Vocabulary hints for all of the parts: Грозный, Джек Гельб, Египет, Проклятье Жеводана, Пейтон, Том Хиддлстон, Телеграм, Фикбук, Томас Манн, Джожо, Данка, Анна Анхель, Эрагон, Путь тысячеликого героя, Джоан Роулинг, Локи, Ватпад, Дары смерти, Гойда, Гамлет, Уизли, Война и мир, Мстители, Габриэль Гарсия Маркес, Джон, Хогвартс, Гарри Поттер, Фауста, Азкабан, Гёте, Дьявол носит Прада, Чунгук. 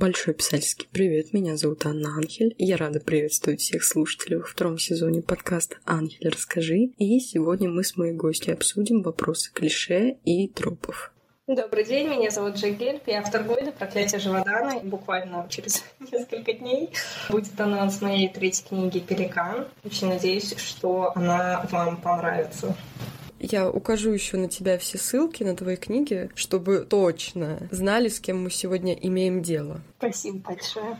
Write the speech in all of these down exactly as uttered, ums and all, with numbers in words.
Большой писательский привет, меня зовут Анна Анхель, я рада приветствовать всех слушателей во втором сезоне подкаста «Анхель, расскажи!», и сегодня мы с моей гостью обсудим вопросы клише и тропов. Добрый день, меня зовут Джек Гельб, я автор Гойда, «Проклятье Жеводана», и буквально через несколько дней будет анонс моей третьей книги «Пеликан». Очень надеюсь, что она вам понравится. Я укажу еще на тебя все ссылки на твои книги, чтобы точно знали, с кем мы сегодня имеем дело. Спасибо большое.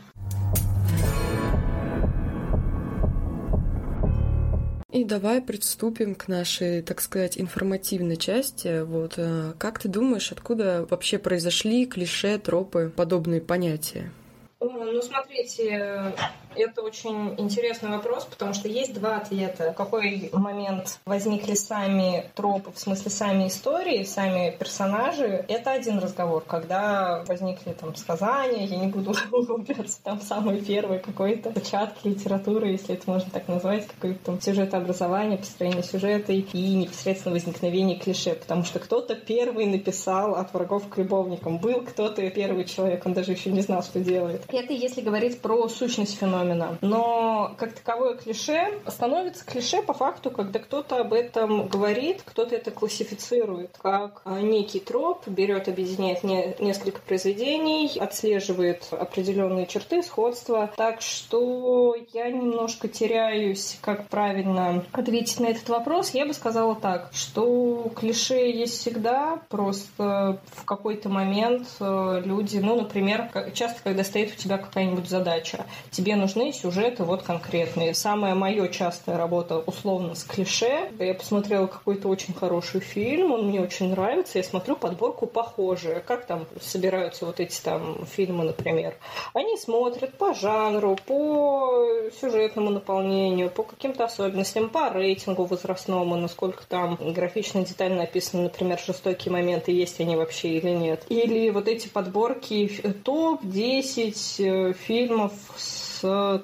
И давай приступим к нашей, так сказать, информативной части. Вот как ты думаешь, откуда вообще произошли клише, тропы, подобные понятия? Ну, смотрите, это очень интересный вопрос, потому что есть два ответа. В какой момент возникли сами тропы, в смысле сами истории, сами персонажи. Это один разговор, когда возникли там сказания, я не буду углубляться, там самый первый какой-то зачатки литературы, если это можно так назвать, какой-то там сюжет образования, построение сюжета и непосредственно возникновение клише, потому что кто-то первый написал «От врагов к любовникам». Был кто-то первый человек, он даже еще не знал, что делает. Это если говорить про сущность феномена. Но как таковое клише становится клише по факту, когда кто-то об этом говорит, кто-то это классифицирует как некий троп, берет, объединяет не, несколько произведений, отслеживает определенные черты, сходства. Так что я немножко теряюсь, как правильно ответить на этот вопрос. Я бы сказала так, что клише есть всегда, просто в какой-то момент люди, ну, например, часто, когда стоит у тебя какая-нибудь задача. Тебе нужны сюжеты вот конкретные. Самая моя частая работа условно с клише. Я посмотрела какой-то очень хороший фильм, он мне очень нравится, я смотрю подборку похожие. Как там собираются вот эти там фильмы, например. Они смотрят по жанру, по сюжетному наполнению, по каким-то особенностям, по рейтингу возрастному, насколько там графично, детально написано, например, жестокие моменты, есть они вообще или нет. Или вот эти подборки топ десять фильмов с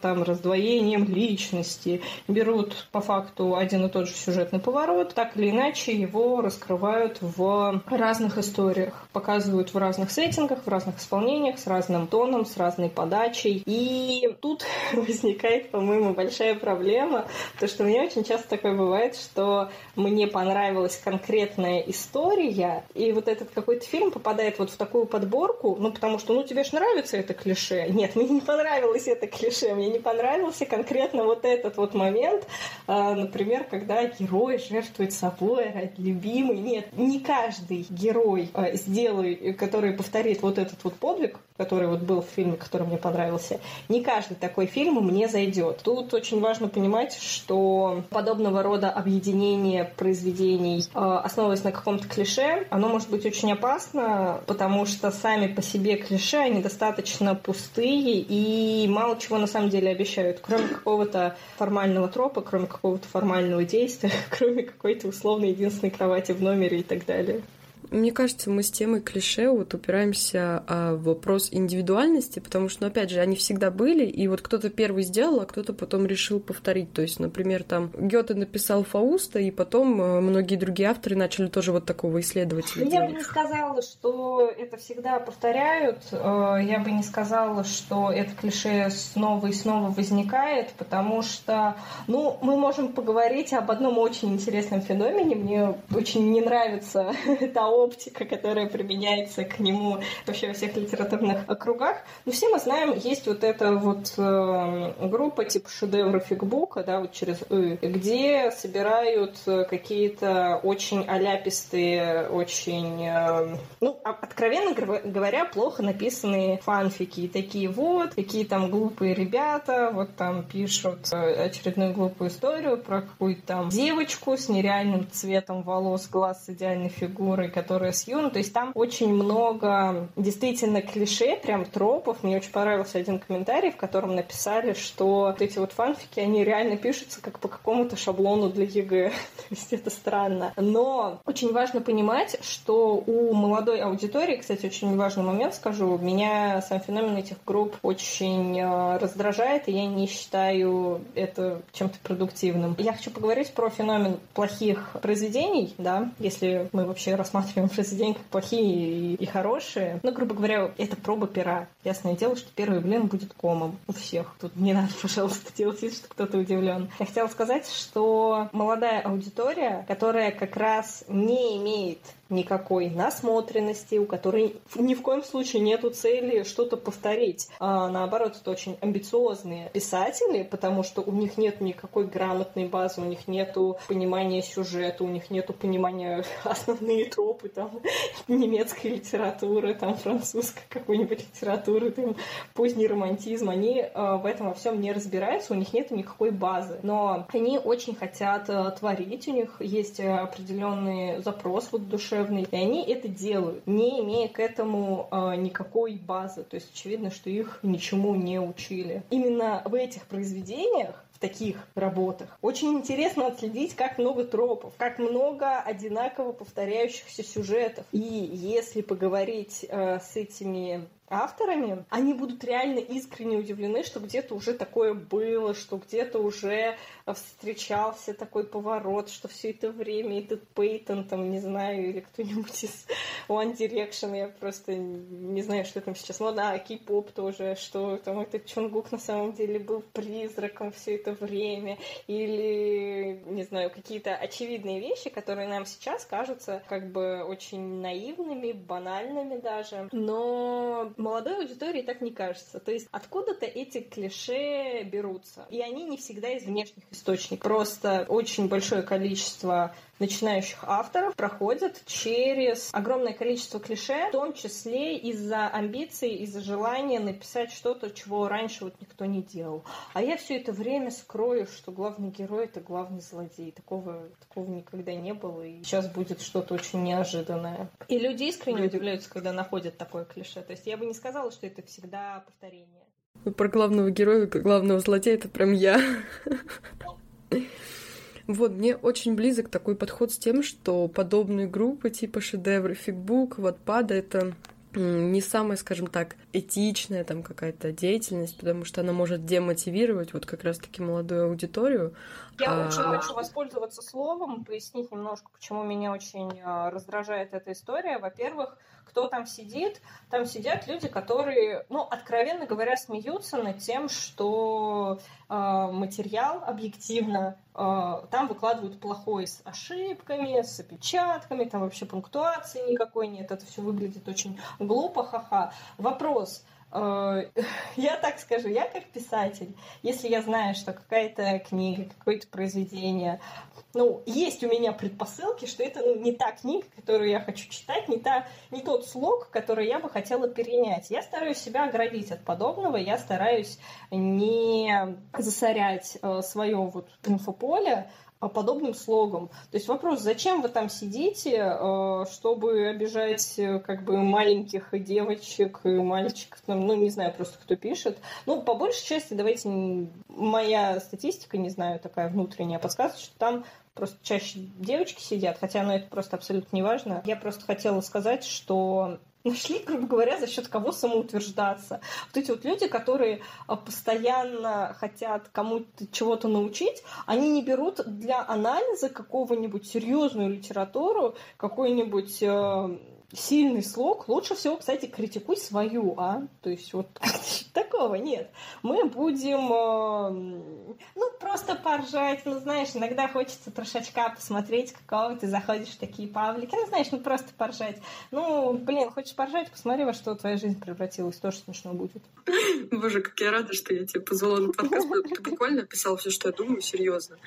там раздвоением личности. Берут по факту один и тот же сюжетный поворот, так или иначе его раскрывают в разных историях, показывают в разных сеттингах, в разных исполнениях, с разным тоном, с разной подачей. И тут возникает, по-моему, большая проблема, то что у меня очень часто такое бывает, что мне понравилась конкретная история, и вот этот какой-то фильм попадает вот в такую подборку, ну потому что, ну тебе ж нравится это клише. Нет, мне не понравилось это клише, мне не понравился конкретно вот этот вот момент, например, когда герой жертвует собой ради любимой. Нет, не каждый герой, сделает, который повторит вот этот вот подвиг, который вот был в фильме, который мне понравился, не каждый такой фильм мне зайдет. Тут очень важно понимать, что подобного рода объединение произведений, основываясь на каком-то клише, оно может быть очень опасно, потому что сами по себе клише, они достаточно пустые, и мало чего на самом деле обещают, кроме какого-то формального тропа, кроме какого-то формального действия, кроме какой-то условной единственной кровати в номере и так далее. Мне кажется, мы с темой клише вот упираемся а, в вопрос индивидуальности, потому что, ну, опять же, они всегда были, и вот кто-то первый сделал, а кто-то потом решил повторить. То есть, например, там Гёте написал «Фауста», и потом а, многие другие авторы начали тоже вот такого исследователя. Я делать. бы не сказала, что это всегда повторяют, я бы не сказала, что это клише снова и снова возникает, потому что, ну, мы можем поговорить об одном очень интересном феномене, мне очень не нравится эта оптика, которая применяется к нему вообще во всех литературных кругах. Но все мы знаем, есть вот эта вот э, группа типа шедевра фигбука, да, вот через «ы», где собирают какие-то очень аляпистые, очень, э, ну, откровенно говоря, плохо написанные фанфики. И такие вот, какие там глупые ребята, вот там пишут очередную глупую историю про какую-то там девочку с нереальным цветом волос, глаз, с идеальной фигурой, которые с юной. То есть там очень много действительно клише, прям тропов. Мне очень понравился один комментарий, в котором написали, что вот эти вот фанфики, они реально пишутся как по какому-то шаблону для ЕГЭ. То есть это странно. Но очень важно понимать, что у молодой аудитории, кстати, очень важный момент скажу, меня сам феномен этих групп очень раздражает, и я не считаю это чем-то продуктивным. Я хочу поговорить про феномен плохих произведений, да, если мы вообще рассматриваем прям шестидесятники плохие и хорошие. Ну, грубо говоря, это проба пера. Ясное дело, что первый блин будет комом у всех. Тут не надо, пожалуйста, делать вид, что кто-то удивлен. Я хотела сказать, что молодая аудитория, которая как раз не имеет никакой насмотренности, у которой ни в коем случае нету цели что-то повторить. А наоборот, это очень амбициозные писатели, потому что у них нет никакой грамотной базы, у них нету понимания сюжета, у них нету понимания основные тропы там, немецкой литературы, там, французской какой-нибудь литературы, там, поздний романтизм. Они а, в этом во всем не разбираются, у них нет никакой базы. Но они очень хотят а, творить, у них есть определенный запрос вот, души. И они это делают, не имея к этому э, никакой базы. То есть очевидно, что их ничему не учили. Именно в этих произведениях, в таких работах, очень интересно отследить, как много тропов, как много одинаково повторяющихся сюжетов. И если поговорить э, с этими авторами, они будут реально искренне удивлены, что где-то уже такое было, что где-то уже встречался такой поворот, что все это время этот Пейтон, там, не знаю, или кто-нибудь из One Direction, я просто не знаю, что там сейчас. Ну да, кей-поп тоже, что там этот Чунгук на самом деле был призраком все это время, или, не знаю, какие-то очевидные вещи, которые нам сейчас кажутся как бы очень наивными, банальными даже, но молодой аудитории так не кажется. То есть откуда-то эти клише берутся. И они не всегда из внешних источников. Просто очень большое количество начинающих авторов проходят через огромное количество клише, в том числе из-за амбиций, из-за желания написать что-то, чего раньше вот никто не делал. А я все это время скрою, что главный герой — это главный злодей. Такого, такого никогда не было, и сейчас будет что-то очень неожиданное. И люди искренне удивляются, когда находят такое клише. То есть я бы не сказала, что это всегда повторение. Про главного героя, главного злодея — это прям я. Вот, мне очень близок такой подход с тем, что подобные группы типа шедевры, фикбук, ватпада — это не самая, скажем так, этичная там какая-то деятельность, потому что она может демотивировать вот как раз-таки молодую аудиторию. Я а... очень хочу воспользоваться словом, пояснить немножко, почему меня очень раздражает эта история. Во-первых, кто там сидит? Там сидят люди, которые, ну, откровенно говоря, смеются над тем, что э, материал объективно там выкладывают плохой с ошибками, с опечатками, там вообще пунктуации никакой нет, это все выглядит очень глупо, ха-ха. Вопрос. Я так скажу, я как писатель, если я знаю, что какая-то книга, какое-то произведение, ну, есть у меня предпосылки, что это ну, не та книга, которую я хочу читать, не, та, не тот слог, который я бы хотела перенять. Я стараюсь себя оградить от подобного, я стараюсь не засорять свое вот инфополе подобным слогом. То есть вопрос, зачем вы там сидите, чтобы обижать как бы маленьких девочек и мальчиков, ну, не знаю просто, кто пишет. Ну, по большей части, давайте, моя статистика, не знаю, такая внутренняя, подсказывает, что там просто чаще девочки сидят, хотя, ну, это просто абсолютно не важно. Я просто хотела сказать, что нашли, грубо говоря, за счет кого самоутверждаться. Вот эти вот люди, которые постоянно хотят кому-то чего-то научить, они не берут для анализа какого-нибудь серьезную литературу, какой-нибудь э, сильный слог. Лучше всего, кстати, критикуй свою, а? То есть вот такого нет. Мы будем, э, ну, просто поржать. Ну, знаешь, иногда хочется трошачка посмотреть, какого ты заходишь в такие паблики. Ну, знаешь, ну, просто поржать. Ну, блин, хочешь поржать, посмотри, во что твоя жизнь превратилась. Тоже смешно будет. Боже, как я рада, что я тебя позвала на подкаст. Ты буквально описала все, что я думаю, серьезно.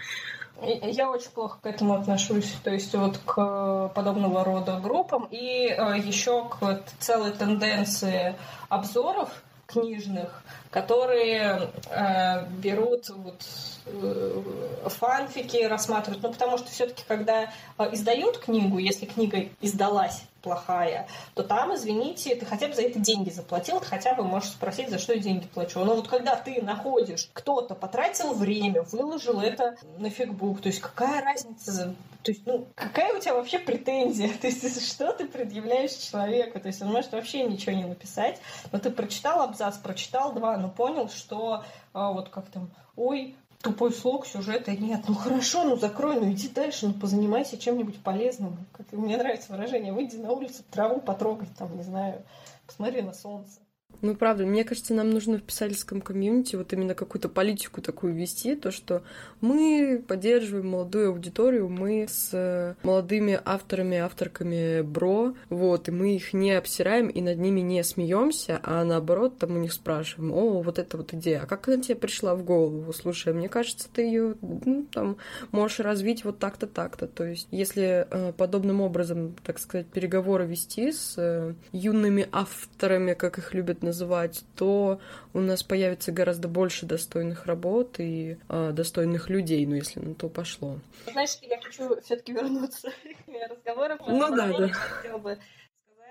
Я очень плохо к этому отношусь. То есть вот к подобного рода группам. И еще к целой тенденции обзоров книжных, которые э, берут вот, э, фанфики, рассматривают. Ну, потому что все-таки, когда э, издают книгу, если книга издалась плохая, то там, извините, ты хотя бы за это деньги заплатил, ты хотя бы можешь спросить, за что я деньги плачу. Но вот когда ты находишь, кто-то потратил время, выложил это на фигбук, то есть какая разница, то есть, ну, какая у тебя вообще претензия, то есть что ты предъявляешь человеку, то есть он может вообще ничего не написать, но ты прочитал абзац, прочитал два, но понял, что а, вот как там, ой, тупой слог, сюжета нет. Ну хорошо, ну закрой, ну иди дальше, ну позанимайся чем-нибудь полезным. Как, мне нравится выражение, выйди на улицу, траву потрогай, там, не знаю, посмотри на солнце. Ну, правда, мне кажется, нам нужно в писательском комьюнити вот именно какую-то политику такую вести, то, что мы поддерживаем молодую аудиторию, мы с молодыми авторами, авторками бро, вот, и мы их не обсираем и над ними не смеемся, а наоборот, там у них спрашиваем, о, вот эта вот идея, а как она тебе пришла в голову? Слушай, мне кажется, ты ее, ну, там, можешь развить вот так-то, так-то, то есть, если э, подобным образом, так сказать, переговоры вести с э, юными авторами, как их любят называть, то у нас появится гораздо больше достойных работ и э, достойных людей, ну, если на то пошло. Знаешь, я хочу все-таки вернуться к разговорам. Ну да, да. Я хотела бы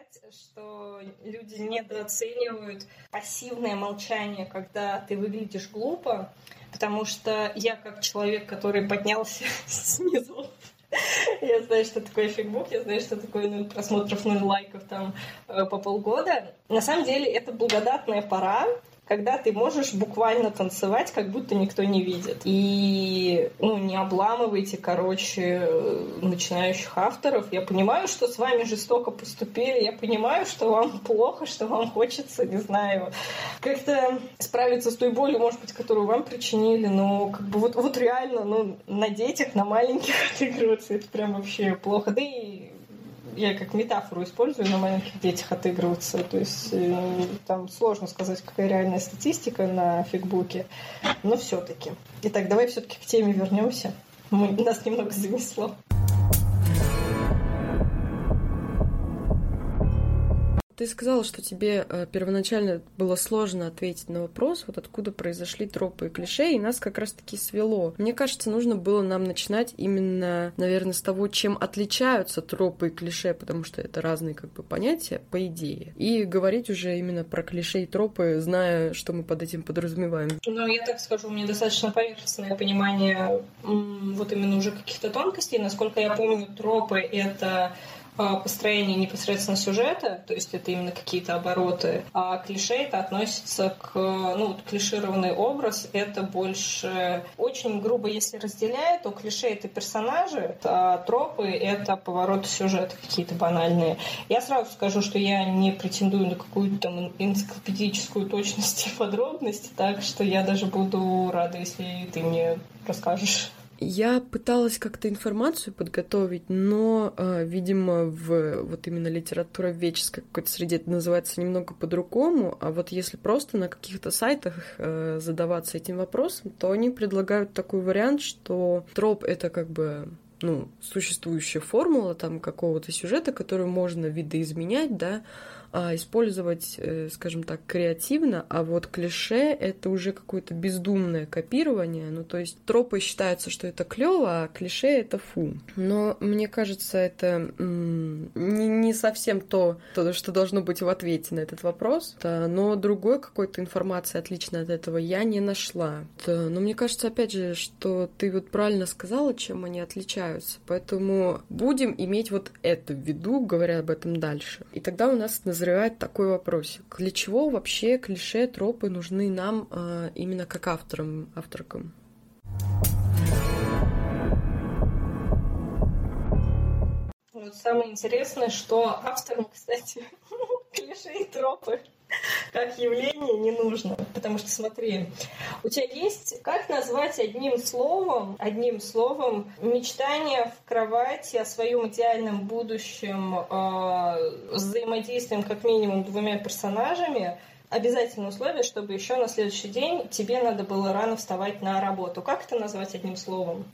сказать, что люди недооценивают пассивное молчание, когда ты выглядишь глупо, потому что я, как человек, который поднялся снизу, я знаю, что такое фигбук, я знаю, что такое ноль просмотров, ноль лайков там по полгода. На самом деле это благодатная пора, когда ты можешь буквально танцевать, как будто никто не видит. И ну, не обламывайте, короче, начинающих авторов. Я понимаю, что с вами жестоко поступили, я понимаю, что вам плохо, что вам хочется, не знаю, как-то справиться с той болью, может быть, которую вам причинили, но как бы вот, вот реально, ну, на детях, на маленьких отыгрываться, это прям вообще плохо. Да и я как метафору использую, на маленьких детях отыгрываться. То есть э, там сложно сказать, какая реальная статистика на фигбуке, но все-таки. Итак, давай все-таки к теме вернемся. Мы, нас немного занесло. Ты сказала, что тебе первоначально было сложно ответить на вопрос, вот откуда произошли тропы и клише, и нас как раз-таки свело. Мне кажется, нужно было нам начинать именно, наверное, с того, чем отличаются тропы и клише, потому что это разные как бы понятия, по идее, и говорить уже именно про клише и тропы, зная, что мы под этим подразумеваем. Ну, я так скажу, у меня достаточно поверхностное понимание вот именно уже каких-то тонкостей. Насколько я помню, тропы — это построение непосредственно сюжета, то есть это именно какие-то обороты, а клише это относится к, ну, вот клишированный образ, это больше очень грубо, если разделяют, то клише это персонажи, а тропы это повороты сюжета какие-то банальные. Я сразу скажу, что я не претендую на какую-то там энциклопедическую точность и подробность, так что я даже буду рада, если ты мне расскажешь. Я пыталась как-то информацию подготовить, но, э, видимо, в вот именно литературоведческой какой-то среде это называется немного по-другому, а вот если просто на каких-то сайтах э, задаваться этим вопросом, то они предлагают такой вариант, что троп — это как бы, ну, существующая формула там какого-то сюжета, которую можно видоизменять, да, использовать, скажем так, креативно, а вот клише — это уже какое-то бездумное копирование, ну, то есть тропы считаются, что это клёво, а клише — это фу. Но, мне кажется, это м- не, не совсем то, то, что должно быть в ответе на этот вопрос, но другой какой-то информации отлично от этого я не нашла. Но мне кажется, опять же, что ты вот правильно сказала, чем они отличаются, поэтому будем иметь вот это в виду, говоря об этом дальше. И тогда у нас называется назревает такой вопросик. Для чего вообще клише, тропы нужны нам э, именно как авторам, авторкам? Вот самое интересное, что авторам, кстати, клише и тропы как явление не нужно. Потому что, смотри, у тебя есть, как назвать одним словом, одним словом мечтание в кровати о своем идеальном будущем э, с взаимодействием как минимум двумя персонажами, обязательное условие, чтобы еще на следующий день тебе надо было рано вставать на работу. Как это назвать одним словом?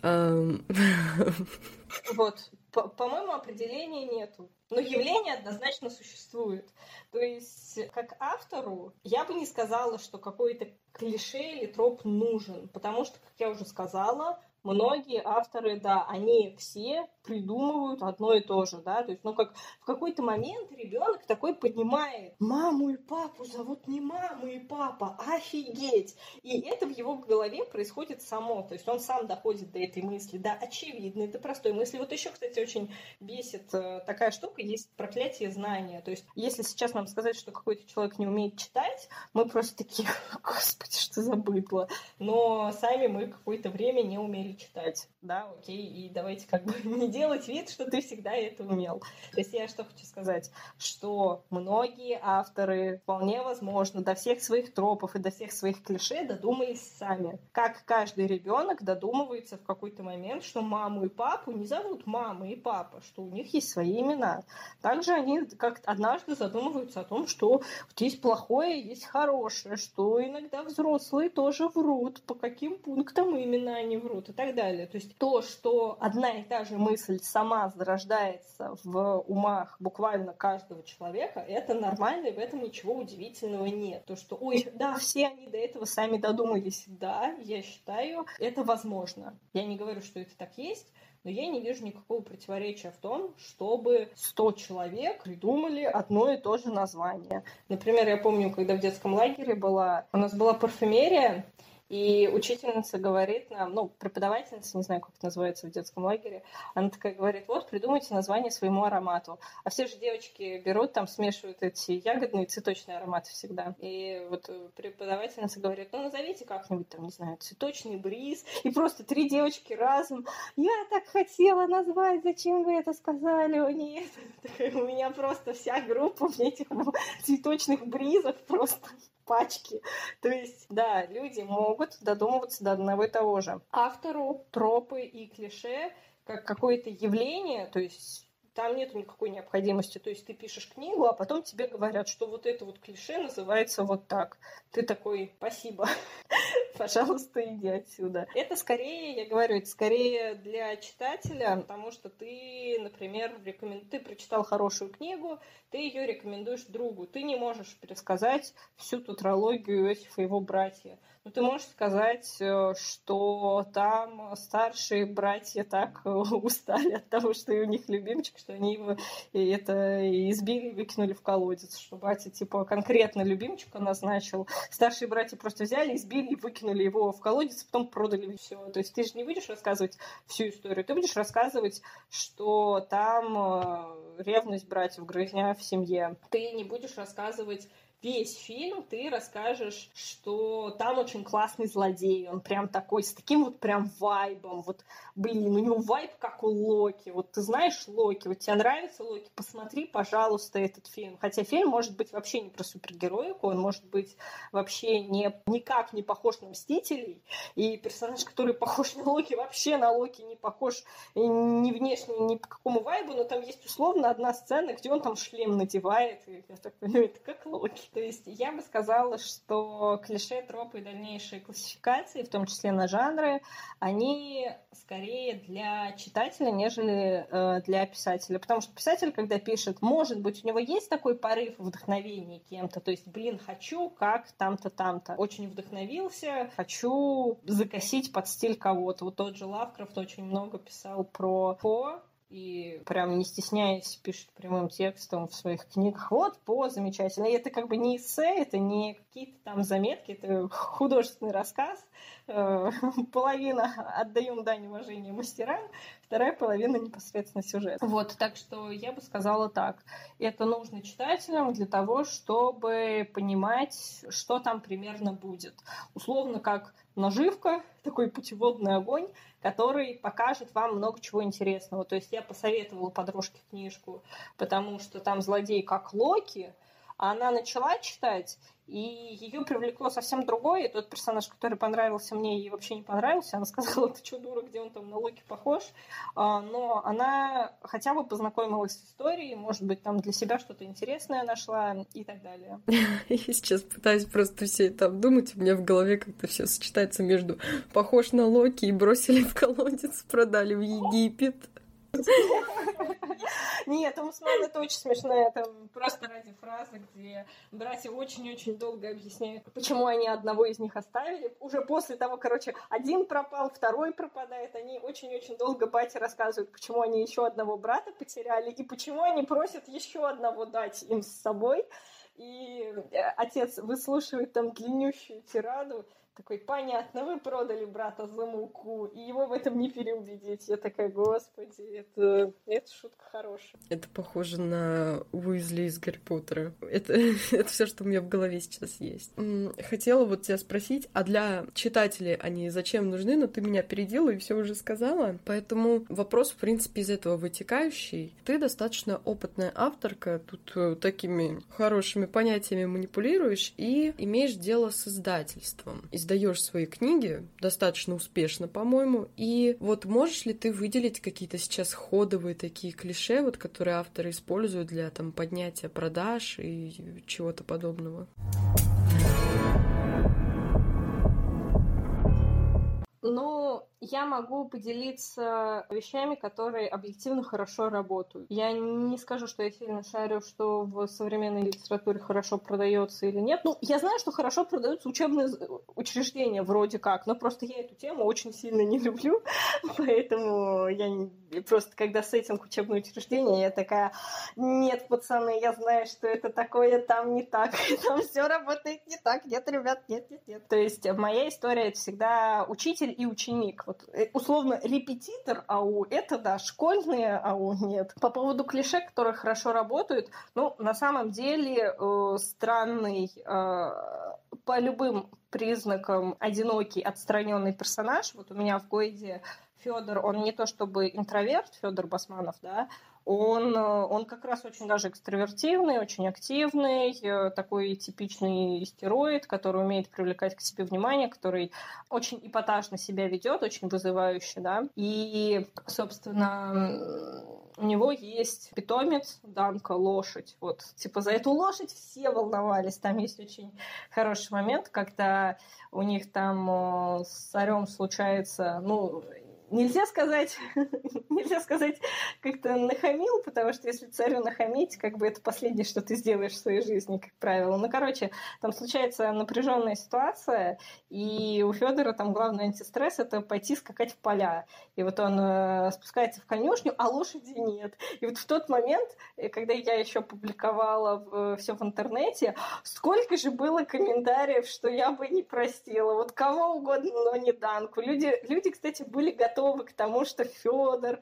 Вот. По-моему, определения нету. Но явление однозначно существует. То есть, как автору, я бы не сказала, что какой-то клише или троп нужен. Потому что, как я уже сказала, многие авторы, да, они все придумывают одно и то же, да, то есть, ну, как в какой-то момент ребенок такой поднимает: маму и папу зовут не мама и папа, офигеть! И это в его голове происходит само, то есть он сам доходит до этой мысли, да, очевидной, до простой мысли. Вот еще, кстати, очень бесит такая штука, есть проклятие знания, то есть если сейчас нам сказать, что какой-то человек не умеет читать, мы просто такие: господи, что за быдло, но сами мы какое-то время не умели читать, да, окей, и давайте как бы не делать вид, что ты всегда это умел. То есть я что хочу сказать, что многие авторы вполне возможно до всех своих тропов и до всех своих клише додумались сами. Как каждый ребенок додумывается в какой-то момент, что маму и папу не зовут мама и папа, что у них есть свои имена. Также они как-то однажды задумываются о том, что есть плохое, есть хорошее, что иногда взрослые тоже врут, по каким пунктам именно они врут и так далее. То есть то, что одна и та же мысль сама зарождается в умах буквально каждого человека, это нормально, и в этом ничего удивительного нет. То, что, ой, да, все они до этого сами додумались. Да, я считаю, это возможно. Я не говорю, что это так есть, но я не вижу никакого противоречия в том, чтобы сто человек придумали одно и то же название. Например, я помню, когда в детском лагере была, у нас была парфюмерия, и учительница говорит нам, ну, преподавательница, не знаю, как это называется в детском лагере, она такая говорит: вот, придумайте название своему аромату. А все же девочки берут, там смешивают эти ягодные и цветочные ароматы всегда. И вот преподавательница говорит: ну, назовите как-нибудь, там, не знаю, цветочный бриз. И просто три девочки разом: я так хотела назвать, зачем вы это сказали? О, нет. У меня просто вся группа в этих цветочных бризах просто... пачки. То есть, да, люди могут додумываться до одного и того же. Автору тропы и клише как какое-то явление, то есть там нет никакой необходимости. То есть ты пишешь книгу, а потом тебе говорят, что вот это вот клише называется вот так. Ты такой: спасибо, пожалуйста, иди отсюда. Это скорее, я говорю, это скорее для читателя, потому что ты, например, рекомен... ты прочитал хорошую книгу, ты ее рекомендуешь другу. Ты не можешь пересказать всю тутрологию Иосифа и его братья. Но ты можешь сказать, что там старшие братья так устали от того, что у них любимчик, что они его это избили и выкинули в колодец, что батя типа конкретно любимчика назначил. Старшие братья просто взяли, избили и выкинули его в колодец, а потом продали, и все. То есть ты же не будешь рассказывать всю историю, ты будешь рассказывать, что там ревность братьев, грызня в семье. Ты не будешь рассказывать весь фильм, ты расскажешь, что там очень классный злодей, он прям такой, с таким вот прям вайбом, вот, блин, у него вайб как у Локи, вот ты знаешь Локи, вот тебе нравится Локи, посмотри, пожалуйста, этот фильм. Хотя фильм может быть вообще не про супергероику, он может быть вообще не, никак не похож на Мстителей, и персонаж, который похож на Локи, вообще на Локи не похож ни внешне, ни по какому вайбу, но там есть условно одна сцена, где он там шлем надевает, и я так понимаю, это как Локи. То есть я бы сказала, что клише, тропы и дальнейшие классификации, в том числе на жанры, они скорее для читателя, нежели э, для писателя. Потому что писатель, когда пишет, может быть, у него есть такой порыв вдохновения кем-то. То есть, блин, хочу как там-то, там-то. Очень вдохновился, хочу закосить под стиль кого-то. Вот тот же Лавкрафт очень много писал про По. И прям не стесняясь пишет прямым текстом в своих книгах: вот, По, замечательно. И это как бы не эссе, это не какие-то там заметки, это художественный рассказ. Половина отдаем дань уважения мастерам, вторая половина непосредственно сюжет. Вот, так что я бы сказала так. Это нужно читателям для того, чтобы понимать, что там примерно будет. Условно, как наживка, такой путеводный огонь, который покажет вам много чего интересного. То есть я посоветовала подружке книжку, потому что там злодей как Локи, а она начала читать, и ее привлекло совсем другое. И тот персонаж, который понравился мне, ей вообще не понравился. Она сказала: ты что, дура, где он там на Локи похож? Но она хотя бы познакомилась с историей, может быть, там для себя что-то интересное нашла и так далее. Я сейчас пытаюсь просто все это обдумать. У меня в голове как-то все сочетается между «похож на Локи» и «бросили в колодец, продали в Египет». Нет, Томас Манн — это очень смешная, там просто ради фразы, где братья очень-очень долго объясняют, почему они одного из них оставили. Уже после того, короче, один пропал, второй пропадает, они очень-очень долго бате рассказывают, почему они еще одного брата потеряли и почему они просят еще одного дать им с собой. И отец выслушивает там длиннющую тираду, такой: понятно, вы продали брата за муку, и его в этом не переубедить. Я такая: господи, это, это шутка хорошая. Это похоже на Уизли из Гарри Поттера. Это, это все, что у меня в голове сейчас есть. Хотела вот тебя спросить, а для читателей они зачем нужны? Но ты меня переделала и все уже сказала. Поэтому вопрос, в принципе, из этого вытекающий. Ты достаточно опытная авторка, тут такими хорошими понятиями манипулируешь и имеешь дело с издательством. Издаешь свои книги достаточно успешно, по-моему. И вот можешь ли ты выделить какие-то сейчас ходовые такие клише, вот, которые авторы используют для там поднятия продаж и чего-то подобного? Ну, я могу поделиться вещами, которые объективно хорошо работают. Я не скажу, что я сильно шарю, что в современной литературе хорошо продается или нет. Ну, я знаю, что хорошо продаются учебные учреждения вроде как, но просто я эту тему очень сильно не люблю, поэтому я не... просто, когда сеттинг учебного учреждения, я такая: нет, пацаны, я знаю, что это такое, там не так, там все работает не так, нет, ребят, нет, нет, нет. То есть моя история — это всегда учитель и ученик. Вот, условно, репетитор АУ — это да, школьные АУ — нет. По поводу клише, которые хорошо работают, ну, на самом деле э, странный э, по любым признакам одинокий, отстраненный персонаж. Вот у меня в Гойде Фёдор, он не то чтобы интроверт, Фёдор Басманов, да, Он, он как раз очень даже экстравертивный, очень активный, такой типичный истероид, который умеет привлекать к себе внимание, который очень эпатажно себя ведет, очень вызывающе, да. И, собственно, у него есть питомец Данка, лошадь. Вот, типа, за эту лошадь все волновались. Там есть очень хороший момент, когда у них там с царем случается, ну... Нельзя сказать, нельзя сказать, как-то нахамил, потому что если царю нахамить, как бы это последнее, что ты сделаешь в своей жизни, как правило. Ну, короче, там случается напряженная ситуация, и у Фёдора там главный антистресс — это пойти скакать в поля. И вот он э, спускается в конюшню, а лошади нет. И вот в тот момент, когда я еще публиковала все в интернете, сколько же было комментариев, что я бы не простила. Вот кого угодно, но не Данку. Люди, люди, кстати, были готовы к тому, что Фёдор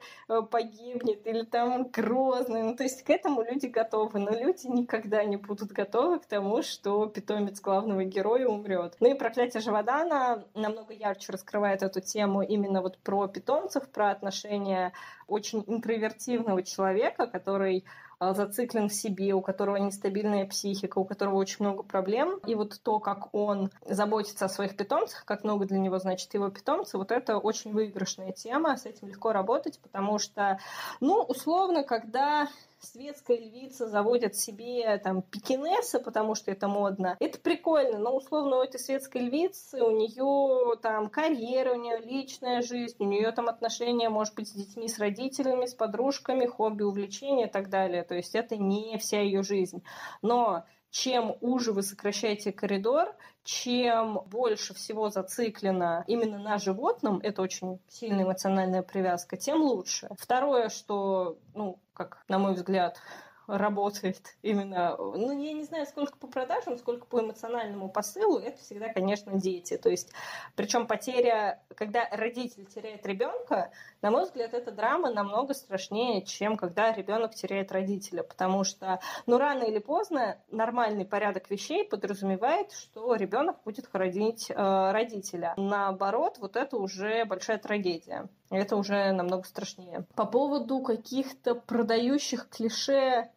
погибнет, или там Грозный. Ну, то есть к этому люди готовы, но люди никогда не будут готовы к тому, что питомец главного героя умрет. Ну и «Проклятие Жеводана» намного ярче раскрывает эту тему именно вот про питомцев, про отношения очень интровертивного человека, который зациклен в себе, у которого нестабильная психика, у которого очень много проблем. И вот то, как он заботится о своих питомцах, как много для него значит его питомцы, вот это очень выигрышная тема, с этим легко работать, потому что, ну, условно, когда... светская львица заводит себе там пекинеса, потому что это модно. Это прикольно, но условно у этой светской львицы, у нее там карьера, у нее личная жизнь, у нее там отношения, может быть, с детьми, с родителями, с подружками, хобби, увлечения и так далее. То есть это не вся ее жизнь. Но чем уже вы сокращаете коридор, чем больше всего зациклено именно на животном, это очень сильная эмоциональная привязка, тем лучше. Второе, что, ну, как, на мой взгляд, работает именно... Ну, я не знаю, сколько по продажам, сколько по эмоциональному посылу, это всегда, конечно, дети. То есть, причем потеря... Когда родитель теряет ребенка, на мой взгляд, эта драма намного страшнее, чем когда ребенок теряет родителя. Потому что, ну, рано или поздно нормальный порядок вещей подразумевает, что ребенок будет родить э, родителя. Наоборот, вот это уже большая трагедия. Это уже намного страшнее. По поводу каких-то продающих клише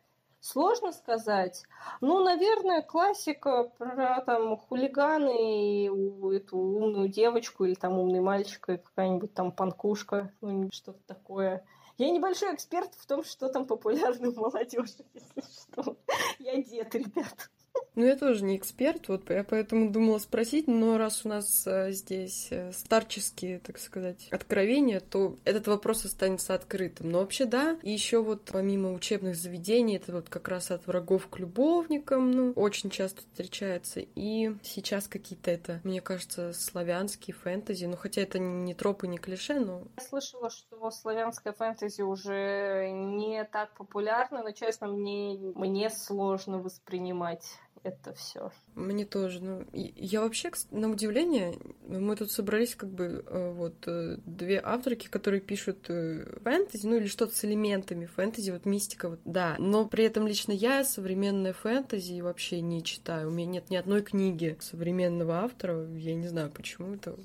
сложно сказать. Ну, наверное, классика про там хулиганы и эту умную девочку или там умный мальчик и какая-нибудь там панкушка, ну, что-то такое. Я небольшой эксперт в том, что там популярно у молодежи, если что. Я дед, ребят. Ну, я тоже не эксперт, вот я поэтому думала спросить, но раз у нас а, здесь а, старческие, так сказать, откровения, то этот вопрос останется открытым. Но вообще, да, и еще вот помимо учебных заведений, это вот как раз от врагов к любовникам, ну, очень часто встречается. И сейчас какие-то это, мне кажется, славянские фэнтези, ну, хотя это не тропы, не клише, но... Я слышала, что славянская фэнтези уже не так популярна, но, честно, мне, мне сложно воспринимать это все. Мне тоже. Ну, я вообще, на удивление, мы тут собрались как бы вот две авторки, которые пишут фэнтези, ну или что-то с элементами фэнтези, вот мистика, вот, да. Но при этом лично я современное фэнтези вообще не читаю. У меня нет ни одной книги современного автора. Я не знаю, почему это.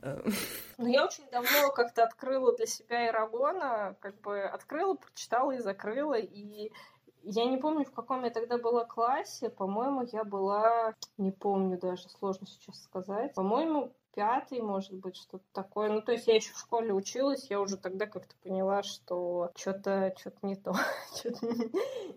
Ну, я очень давно как-то открыла для себя Эрагона, как бы открыла, прочитала и закрыла, и я не помню, в каком я тогда была классе. По-моему, я была... Не помню даже, сложно сейчас сказать. По-моему, пятый, может быть, что-то такое. Ну, то есть я еще в школе училась, я уже тогда как-то поняла, что что-то что-то не то, что-то не,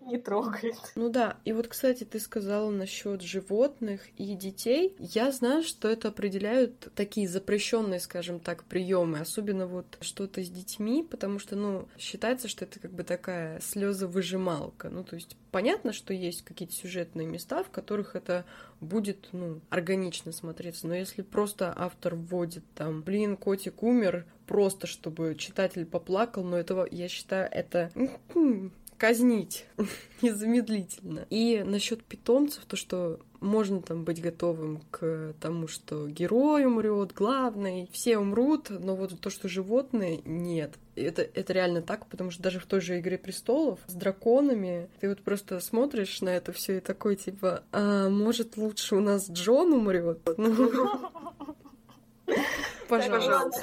не трогает. Ну да, и вот, кстати, ты сказала насчет животных и детей. Я знаю, что это определяют такие запрещенные, скажем так, приемы, особенно вот что-то с детьми, потому что, ну, считается, что это как бы такая слезовыжималка. Ну, то есть понятно, что есть какие-то сюжетные места, в которых это будет, ну, органично смотреться, но если просто автор вводит там, блин, котик умер, просто чтобы читатель поплакал, но этого, я считаю, это казнить незамедлительно. И насчет питомцев, то, что можно там быть готовым к тому, что герой умрет, главный, все умрут, но вот то, что животные, нет. Это, это реально так, потому что даже в той же «Игре престолов» с драконами ты вот просто смотришь на это все и такой, типа, а, может, лучше у нас Джон умрет? Пожалуйста.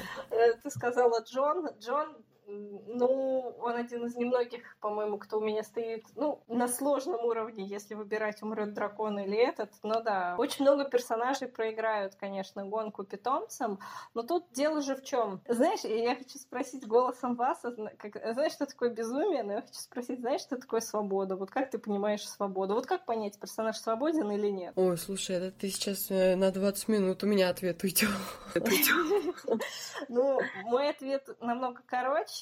Ты сказала Джон. Джон, ну, он один из немногих, по-моему, кто у меня стоит, ну, на сложном уровне, если выбирать, умрет дракон или этот, но да. Очень много персонажей проиграют, конечно, гонку питомцам, но тут дело же в чем. Знаешь, я хочу спросить голосом вас, как, знаешь, что такое безумие, но я хочу спросить, знаешь, что такое свобода? Вот как ты понимаешь свободу? Вот как понять, персонаж свободен или нет? Ой, слушай, это ты сейчас на двадцать минут у меня ответ уйдёт. Ну, мой ответ намного короче.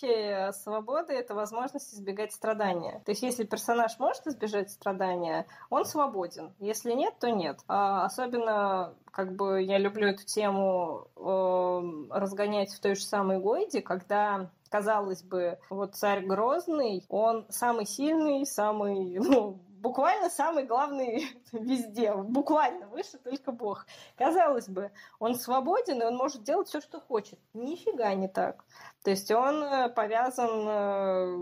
Свобода — это возможность избегать страдания. То есть, если персонаж может избежать страдания, он свободен. Если нет, то нет. А особенно, как бы, я люблю эту тему э, разгонять в той же самой Гойде, когда... Казалось бы, вот царь Грозный, он самый сильный, самый, ну, буквально самый главный везде, буквально выше только Бог. Казалось бы, он свободен, и он может делать все, что хочет. Нифига не так. То есть он повязан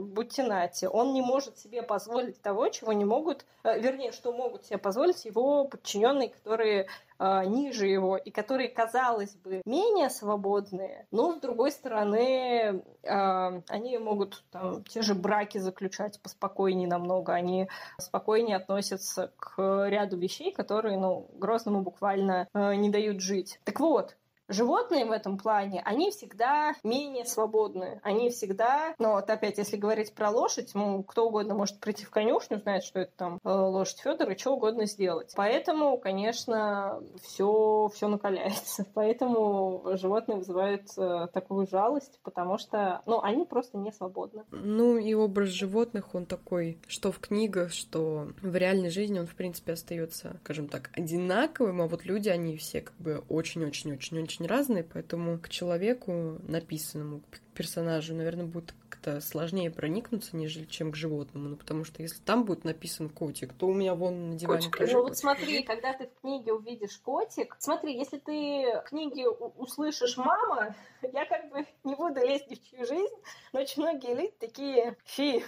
к бутинате, он не может себе позволить того, чего не могут, вернее, что могут себе позволить его подчиненные, которые... ниже его, и которые, казалось бы, менее свободные, но, с другой стороны, они могут там те же браки заключать поспокойнее намного, они спокойнее относятся к ряду вещей, которые, ну, Грозному буквально не дают жить. Так вот, животные в этом плане, они всегда менее свободны, они всегда, ну вот опять, если говорить про лошадь, ну, кто угодно может прийти в конюшню, знает, что это там лошадь Фёдора, и что угодно сделать. Поэтому, конечно, все все накаляется, поэтому животные вызывают такую жалость, потому что, ну, они просто не свободны. Ну и образ животных, он такой, что в книгах, что в реальной жизни, он в принципе остается, скажем так, одинаковым, а вот люди, они все как бы очень-очень-очень-очень разные, поэтому к человеку написанному, к персонажу, наверное, будет как-то сложнее проникнуться, нежели чем к животному, ну, потому что если там будет написан котик, то у меня вон на диване... Котик. Ну, вот смотри, когда ты в книге увидишь котик, смотри, если ты в книге услышишь «мама», я как бы не буду лезть ни в чью жизнь, но очень многие люди такие: «Фи,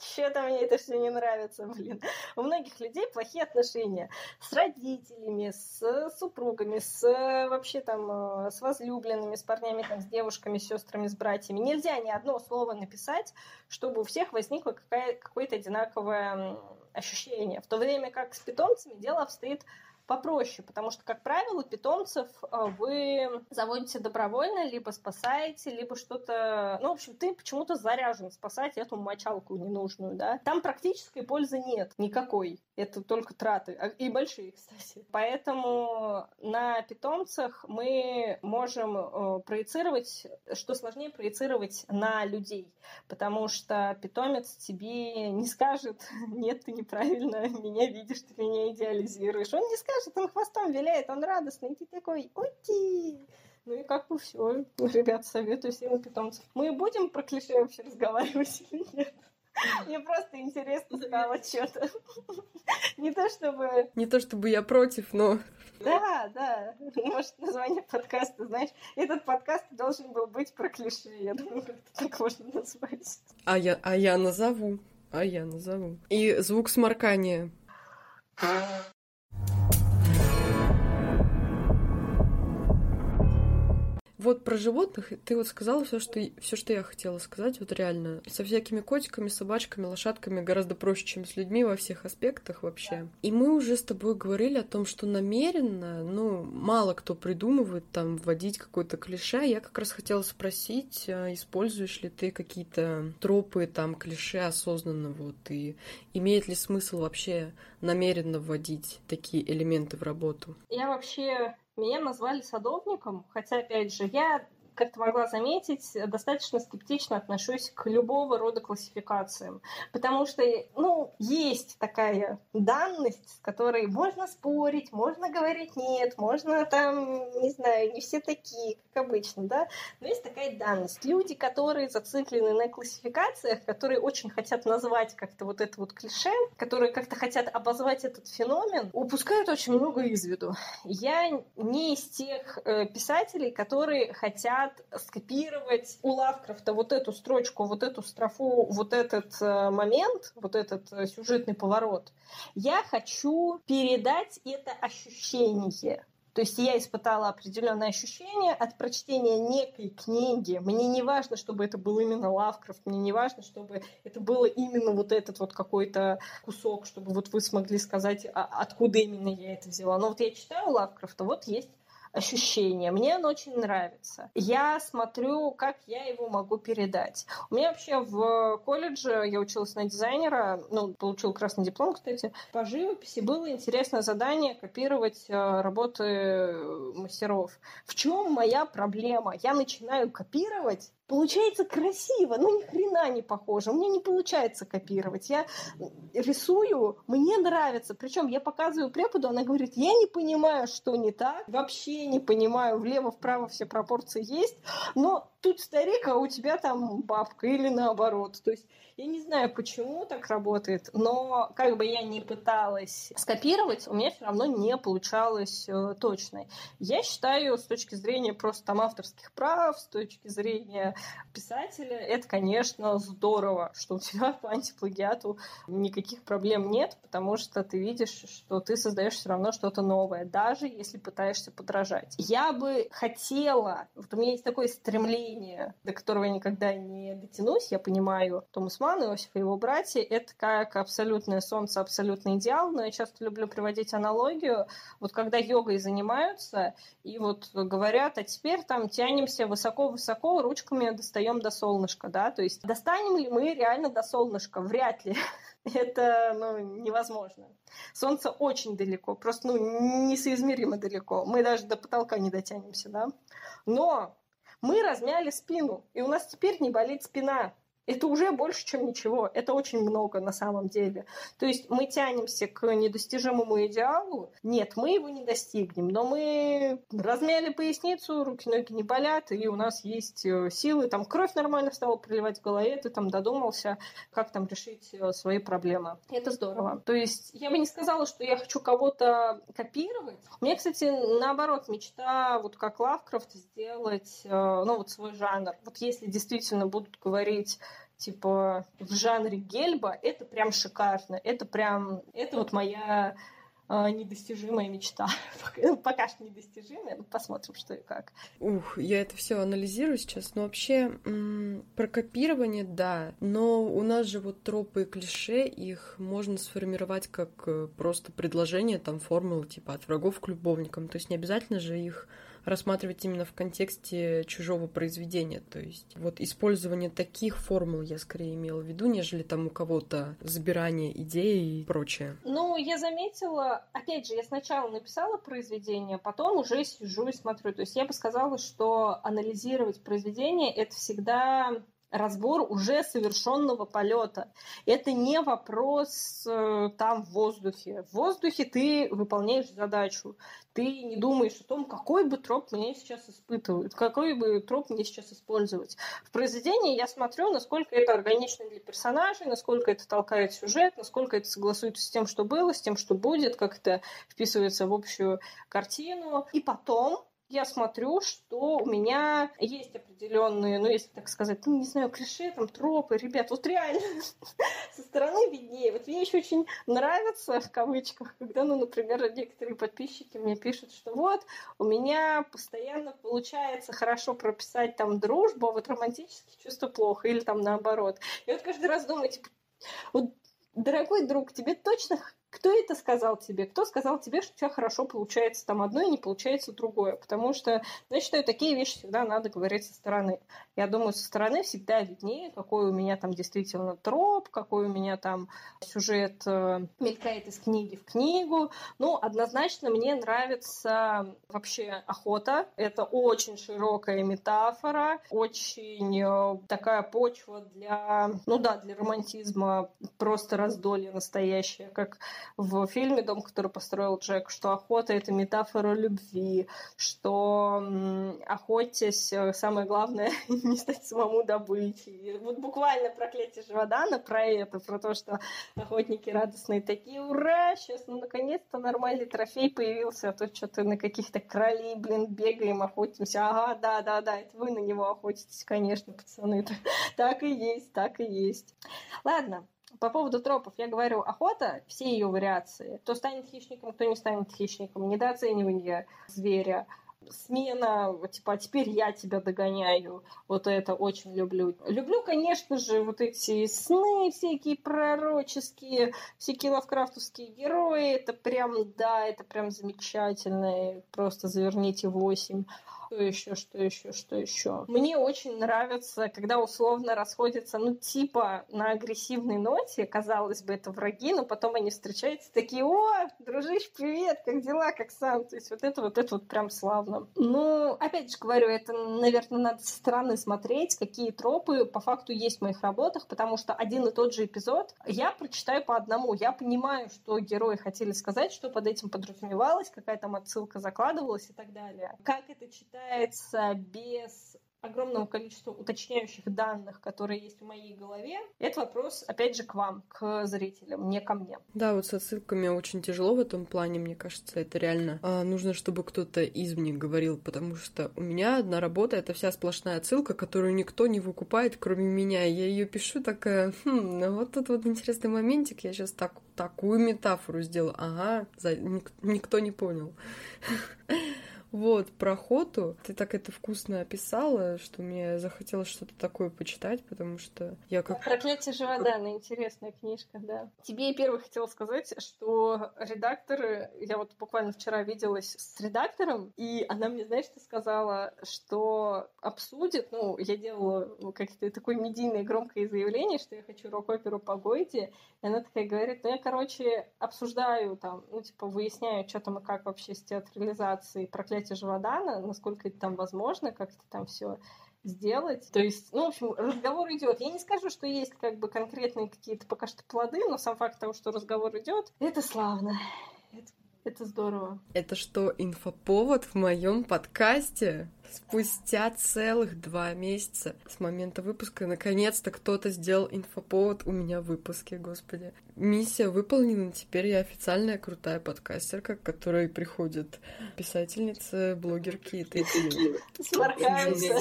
что-то мне это все не нравится, блин». У многих людей плохие отношения с родителями, с супругами, с вообще там, с возлюбленными, с парнями, там, с девушками, с сестрами, с братьями. Нельзя ни одно слово написать, чтобы у всех возникло какая- какое-то одинаковое ощущение. В то время как с питомцами дело обстоит попроще, потому что, как правило, питомцев вы заводите добровольно, либо спасаете, либо что-то... Ну, в общем, ты почему-то заряжен спасать эту мочалку ненужную, да? Там практической пользы нет никакой. Это только траты. И большие, кстати. Поэтому на питомцах мы можем проецировать, что сложнее проецировать на людей. Потому что питомец тебе не скажет: нет, ты неправильно меня видишь, ты меня идеализируешь. Он не скажет, он хвостом виляет, он радостный. И ты такой: окей. Ну и как бы все. Ребят, советую всем питомцев. Мы будем про клише вообще разговаривать или нет? Мне просто интересно стало что-то. Не то чтобы... Не то чтобы я против, но... Да, да. Может, название подкаста, знаешь, этот подкаст должен был быть про клише. Я думаю, как-то так можно назвать. А я, а я назову. А я назову. И звук сморкания. Вот про животных ты вот сказала все, что, все, что я хотела сказать, вот реально. Со всякими котиками, собачками, лошадками гораздо проще, чем с людьми во всех аспектах вообще. Да. И мы уже с тобой говорили о том, что намеренно, ну, мало кто придумывает там вводить какое-то клише. Я как раз хотела спросить, используешь ли ты какие-то тропы, там, клише осознанно, вот, и имеет ли смысл вообще намеренно вводить такие элементы в работу? Я вообще... Меня назвали садовником, хотя, опять же, я, как ты могла заметить, достаточно скептично отношусь к любого рода классификациям, потому что, ну, есть такая данность, с которой можно спорить, можно говорить нет, можно там, не знаю, не все такие, как обычно, да, но есть такая данность. Люди, которые зациклены на классификациях, которые очень хотят назвать как-то вот это вот клише, которые как-то хотят обозвать этот феномен, упускают очень много из виду. Я не из тех э, писателей, которые хотят скопировать у Лавкрафта вот эту строчку, вот эту строфу, вот этот э, момент, вот этот э, сюжетный поворот. Я хочу передать это ощущение. То есть я испытала определенное ощущение от прочтения некой книги. Мне не важно, чтобы это был именно Лавкрафт, мне не важно, чтобы это было именно вот этот вот какой-то кусок, чтобы вот вы смогли сказать, откуда именно я это взяла. Но вот я читаю Лавкрафта, вот есть ощущение. Мне он очень нравится. Я смотрю, как я его могу передать. У меня вообще в колледже, я училась на дизайнера, ну, получила красный диплом, кстати, по живописи было интересное задание копировать работы мастеров. В чем моя проблема? Я начинаю копировать, получается красиво, но ни хрена не похоже. У меня не получается копировать. Я рисую, мне нравится. Причем я показываю преподу, она говорит: я не понимаю, что не так. Вообще не понимаю. Влево-вправо все пропорции есть. Но тут старик, а у тебя там бабка. Или наоборот. То есть я не знаю, почему так работает, но как бы я ни пыталась скопировать, у меня все равно не получалось э, точно. Я считаю, с точки зрения просто там авторских прав, с точки зрения писателя, это, конечно, здорово, что у тебя по антиплагиату никаких проблем нет, потому что ты видишь, что ты создаешь все равно что-то новое, даже если пытаешься подражать. Я бы хотела, вот у меня есть такое стремление, до которого я никогда не дотянусь, я понимаю, Томас Манн, Иосиф и его братья, это как абсолютное солнце, абсолютный идеал, но я часто люблю приводить аналогию, вот когда йогой занимаются, и вот говорят: а теперь там тянемся высоко-высоко, ручками достаем до солнышка, да, то есть достанем ли мы реально до солнышка? Вряд ли. Это, ну, невозможно. Солнце очень далеко, просто, ну, несоизмеримо далеко. Мы даже до потолка не дотянемся, да. Но мы размяли спину, и у нас теперь не болит спина. Это уже больше, чем ничего. Это очень много на самом деле. То есть мы тянемся к недостижимому идеалу. Нет, мы его не достигнем. Но мы размяли поясницу, руки, ноги не болят, и у нас есть силы. Там кровь нормально стала приливать в голове, ты там додумался, как там решить свои проблемы. Это здорово. То есть я бы не сказала, что я хочу кого-то копировать. У меня, кстати, наоборот, мечта, вот как Лавкрафт, сделать, ну, вот свой жанр. Вот если действительно будут говорить... типа в жанре Гельба, это прям шикарно, это прям, это вот моя недостижимая мечта. Пока что недостижимая, но посмотрим, что и как. Ух, я это все анализирую сейчас. Но вообще, м- про копирование, да. Но у нас же вот тропы и клише, их можно сформировать как просто предложение, там, формулы, типа, от врагов к любовникам. То есть не обязательно же их рассматривать именно в контексте чужого произведения. То есть вот использование таких формул я скорее имела в виду, нежели там у кого-то забирание идей и прочее. Ну, я заметила, опять же, я сначала написала произведение, потом уже сижу и смотрю. То есть я бы сказала, что анализировать произведение — это всегда разбор уже совершенного полета. Это не вопрос э, там в воздухе. В воздухе ты выполняешь задачу. Ты не думаешь о том, какой бы троп мне сейчас испытывают, какой бы троп мне сейчас использовать. В произведении я смотрю, насколько это органично для персонажей, насколько это толкает сюжет, насколько это согласуется с тем, что было, с тем, что будет, как это вписывается в общую картину. И потом я смотрю, что у меня есть определенные, ну, если так сказать, ну, не знаю, клише, там, тропы, ребят, вот реально со стороны виднее. Вот мне еще очень нравится, в кавычках, когда, ну, например, некоторые подписчики мне пишут, что вот, у меня постоянно получается хорошо прописать там дружбу, а вот романтические чувства плохо, или там наоборот. И вот каждый раз думаю, типа, вот, дорогой друг, тебе точно... Кто это сказал тебе? Кто сказал тебе, что у тебя хорошо получается там одно и не получается другое? Потому что, я считаю, такие вещи всегда надо говорить со стороны. Я думаю, со стороны всегда виднее, какой у меня там действительно троп, какой у меня там сюжет мелькает из книги в книгу. Ну, однозначно мне нравится вообще охота. Это очень широкая метафора, очень такая почва для, ну да, для романтизма, просто раздолье настоящее, как в фильме «Дом, который построил Джек», что охота — это метафора любви, что охотясь, самое главное — не стать самому добычей. Вот буквально «Проклятие Жеводана» про это, про то, что охотники радостные такие: ура, сейчас, ну, наконец-то нормальный трофей появился, а то что-то на каких-то кролей, блин, бегаем, охотимся. Ага, да-да-да, это вы на него охотитесь, конечно, пацаны. Так и есть, так и есть. Ладно. По поводу тропов я говорю: охота, все ее вариации. Кто станет хищником, кто не станет хищником, недооценивание зверя, смена, типа, а теперь я тебя догоняю. Вот это очень люблю. Люблю, конечно же, вот эти сны всякие пророческие, всякие лавкрафтовские герои. Это прям, да, это прям замечательно. Просто заверните восемь. Что еще, что еще, что еще? Мне очень нравится, когда условно расходятся, ну, типа, на агрессивной ноте, казалось бы, это враги, но потом они встречаются такие: о, дружище, привет, как дела, как сам? То есть вот это вот, это вот прям славно. Ну, опять же говорю, это, наверное, надо со стороны смотреть, какие тропы по факту есть в моих работах, потому что один и тот же эпизод я прочитаю по одному, я понимаю, что герои хотели сказать, что под этим подразумевалось, какая там отсылка закладывалась и так далее. Как это читать без огромного количества уточняющих данных, которые есть в моей голове, это вопрос, опять же, к вам, к зрителям, не ко мне. Да, вот с отсылками очень тяжело в этом плане, мне кажется, это реально а, нужно, чтобы кто-то извне говорил, потому что у меня одна работа — это вся сплошная отсылка, которую никто не выкупает, кроме меня. Я ее пишу такая: хм, ну вот тут вот интересный моментик, я сейчас так, такую метафору сделала, ага, за... Ник- никто не понял. Вот, про охоту. Ты так это вкусно описала, что мне захотелось что-то такое почитать, потому что я как... «Проклятие Жеводана», интересная книжка, да. Тебе я первое хотела сказать, что редакторы... Я вот буквально вчера виделась с редактором, и она мне, знаешь, что сказала, что обсудит... Ну, я делала какое-то такое медийное громкое заявление, что я хочу рок-оперу по Гойде, и она такая говорит: ну, я, короче, обсуждаю там, ну, типа, выясняю, что там и как вообще с театрализацией «Проклятие Жеводана», насколько это там возможно, как это там все сделать. То есть, ну, в общем, разговор идет. Я не скажу, что есть как бы конкретные какие-то пока что плоды, но сам факт того, что разговор идет, это славно. Это, это здорово. Это что, инфоповод в моем подкасте? Спустя целых два месяца с момента выпуска наконец-то кто-то сделал инфоповод у меня в выпуске, господи. Миссия выполнена, теперь я официальная крутая подкастерка, к которой приходят писательницы, блогерки и такие. Сморкаются,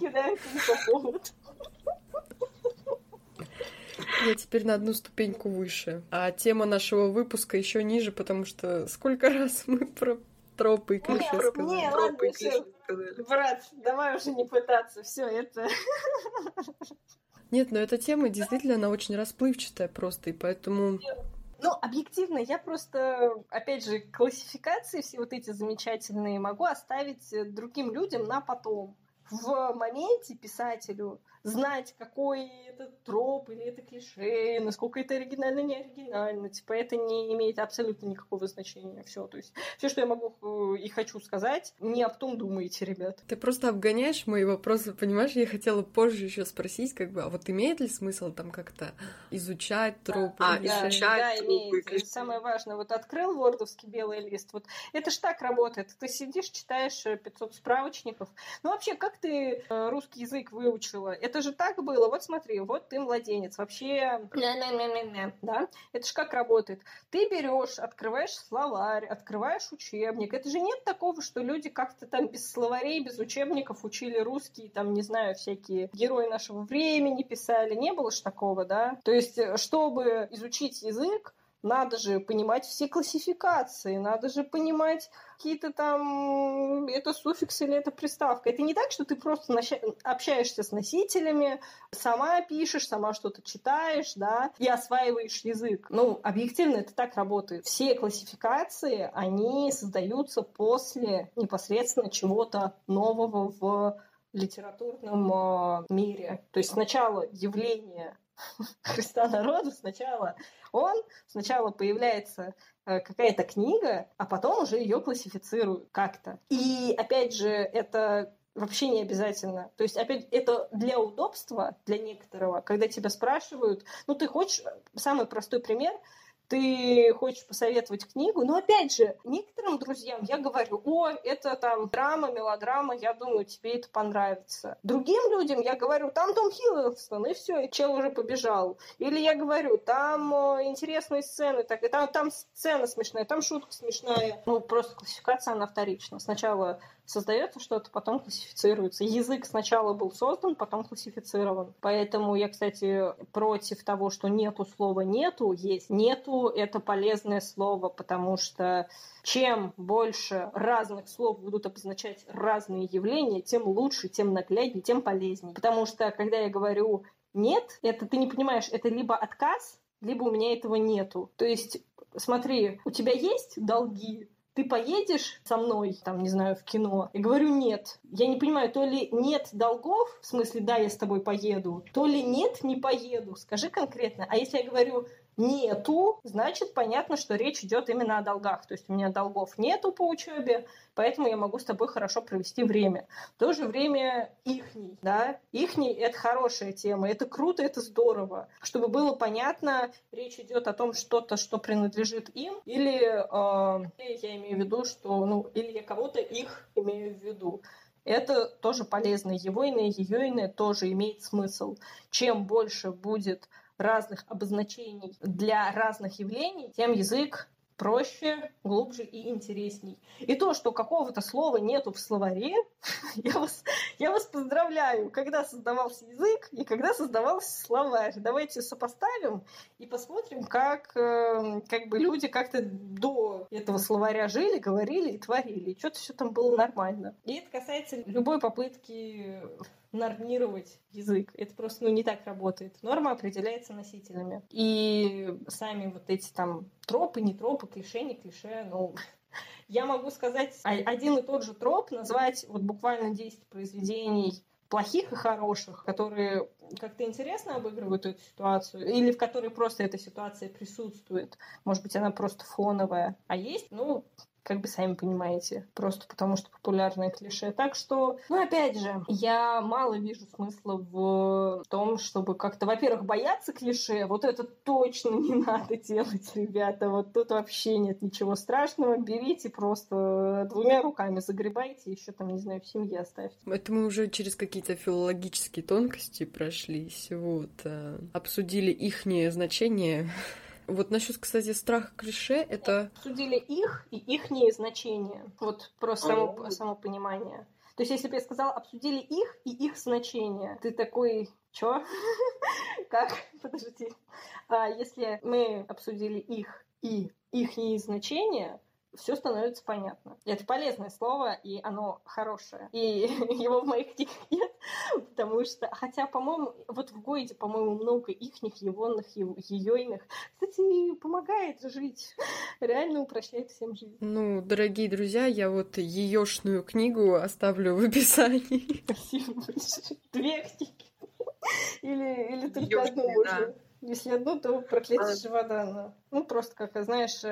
кидают инфоповод. я теперь на одну ступеньку выше. А тема нашего выпуска еще ниже, потому что сколько раз мы про тропы и клише не, сказали. Не, тропы ладно, все, сказали. Брат, давай уже не пытаться, все это... Нет, но эта тема действительно, она очень расплывчатая просто, и поэтому... Ну, объективно, я просто, опять же, классификации все вот эти замечательные могу оставить другим людям на потом. В моменте писателю знать, какой это троп или это клише, насколько это оригинально, не оригинально, типа это не имеет абсолютно никакого значения. Все, то есть все, что я могу и хочу сказать, не об том думаете, ребят. Ты просто обгоняешь мои вопросы, понимаешь? Я хотела позже еще спросить, как бы, а вот имеет ли смысл там как-то изучать тропы? Да, а, да, изучать да, тропы. Имеет. И самое важное, вот открыл вордовский белый лист, вот это ж так работает. Ты сидишь, читаешь пятьсот справочников. Ну вообще, как ты русский язык выучила? Это же так было. Вот смотри, вот ты младенец. Вообще, да? Это же как работает. Ты берешь, открываешь словарь, открываешь учебник. Это же нет такого, что люди как-то там без словарей, без учебников учили русский, там, не знаю, всякие герои нашего времени писали. Не было ж такого, да? То есть, чтобы изучить язык, надо же понимать все классификации, надо же понимать какие-то там... Это суффикс или это приставка. Это не так, что ты просто нащ... общаешься с носителями, сама пишешь, сама что-то читаешь, да, и осваиваешь язык. Ну, объективно это так работает. Все классификации, они создаются после непосредственно чего-то нового в литературном мире. То есть сначала явление... Христа народу сначала он, сначала появляется какая-то книга, а потом уже ее классифицируют как-то. И опять же, это вообще не обязательно. То есть, опять, это для удобства, для некоторого, когда тебя спрашивают, ну ты хочешь, самый простой пример, ты хочешь посоветовать книгу, но опять же, некоторым друзьям я говорю, о, это там драма, мелодрама, я думаю, тебе это понравится. Другим людям я говорю, там Том Хиддлстон, и все, и чел уже побежал. Или я говорю, там интересные сцены, так, и там, там сцена смешная, там шутка смешная. Ну, просто классификация, она вторична. Сначала создается что-то, потом классифицируется. Язык сначала был создан, потом классифицирован. Поэтому я, кстати, против того, что нету слова «нету», есть «нету», это полезное слово, потому что чем больше разных слов будут обозначать разные явления, тем лучше, тем нагляднее, тем полезнее. Потому что, когда я говорю «нет», это ты не понимаешь, это либо отказ, либо у меня этого нету. То есть, смотри, у тебя есть долги, ты поедешь со мной, там, не знаю, в кино, и говорю «нет». Я не понимаю, то ли нет долгов, в смысле «да, я с тобой поеду», то ли «нет, не поеду». Скажи конкретно. А если я говорю «нету», значит, понятно, что речь идет именно о долгах. То есть у меня долгов нету по учебе, поэтому я могу с тобой хорошо провести время. В то же время «ихний». Да? «Ихний» — это хорошая тема, это круто, это здорово. Чтобы было понятно, речь идет о том, что-то, что принадлежит им, или э, я имею в виду, что, ну, или я кого-то их имею в виду. Это тоже полезно. Его иное, ее иное тоже имеет смысл. Чем больше будет разных обозначений для разных явлений, тем язык проще, глубже и интересней. И то, что какого-то слова нету в словаре, я вас, я вас поздравляю, когда создавался язык и когда создавался словарь. Давайте сопоставим и посмотрим, как, э, как бы люди как-то до этого словаря жили, говорили и творили. И что-то все там было нормально. И это касается любой попытки нормировать язык. Это просто ну, не так работает. Норма определяется носителями. И сами вот эти там тропы, не тропы, клише, не клише, ну... Я могу сказать, один и тот же троп назвать вот буквально десять произведений плохих и хороших, которые как-то интересно обыгрывают эту ситуацию, или в которой просто эта ситуация присутствует. Может быть, она просто фоновая. А есть, ну... как бы сами понимаете, просто потому что популярное клише. Так что, ну, опять же, я мало вижу смысла в том, чтобы как-то, во-первых, бояться клише, вот это точно не надо делать, ребята, вот тут вообще нет ничего страшного, берите просто двумя руками, загребайте, еще там, не знаю, в семье оставьте. Это мы уже через какие-то филологические тонкости прошлись, вот, обсудили ихнее значение. Вот насчет, кстати, страха клише, это... Обсудили их и ихние значения. Вот про само, само понимание. То есть, если бы я сказала, обсудили их и их значения, ты такой... Чё? Как? Подожди. А если мы обсудили их и ихние значения, все становится понятно. Это полезное слово, и оно хорошее. И его в моих книгах нет, потому что... Хотя, по-моему, вот в Гойде, по-моему, много ихних, егонных, еёйных. Кстати, помогает жить. Реально упрощает всем жизнь. Ну, дорогие друзья, я вот еёшную книгу оставлю в описании. Спасибо большое. Две книги. Или, или только Ёшки, одну можно. Да. Если одну, то «Проклятье Жеводана». Ну, просто, как, знаешь,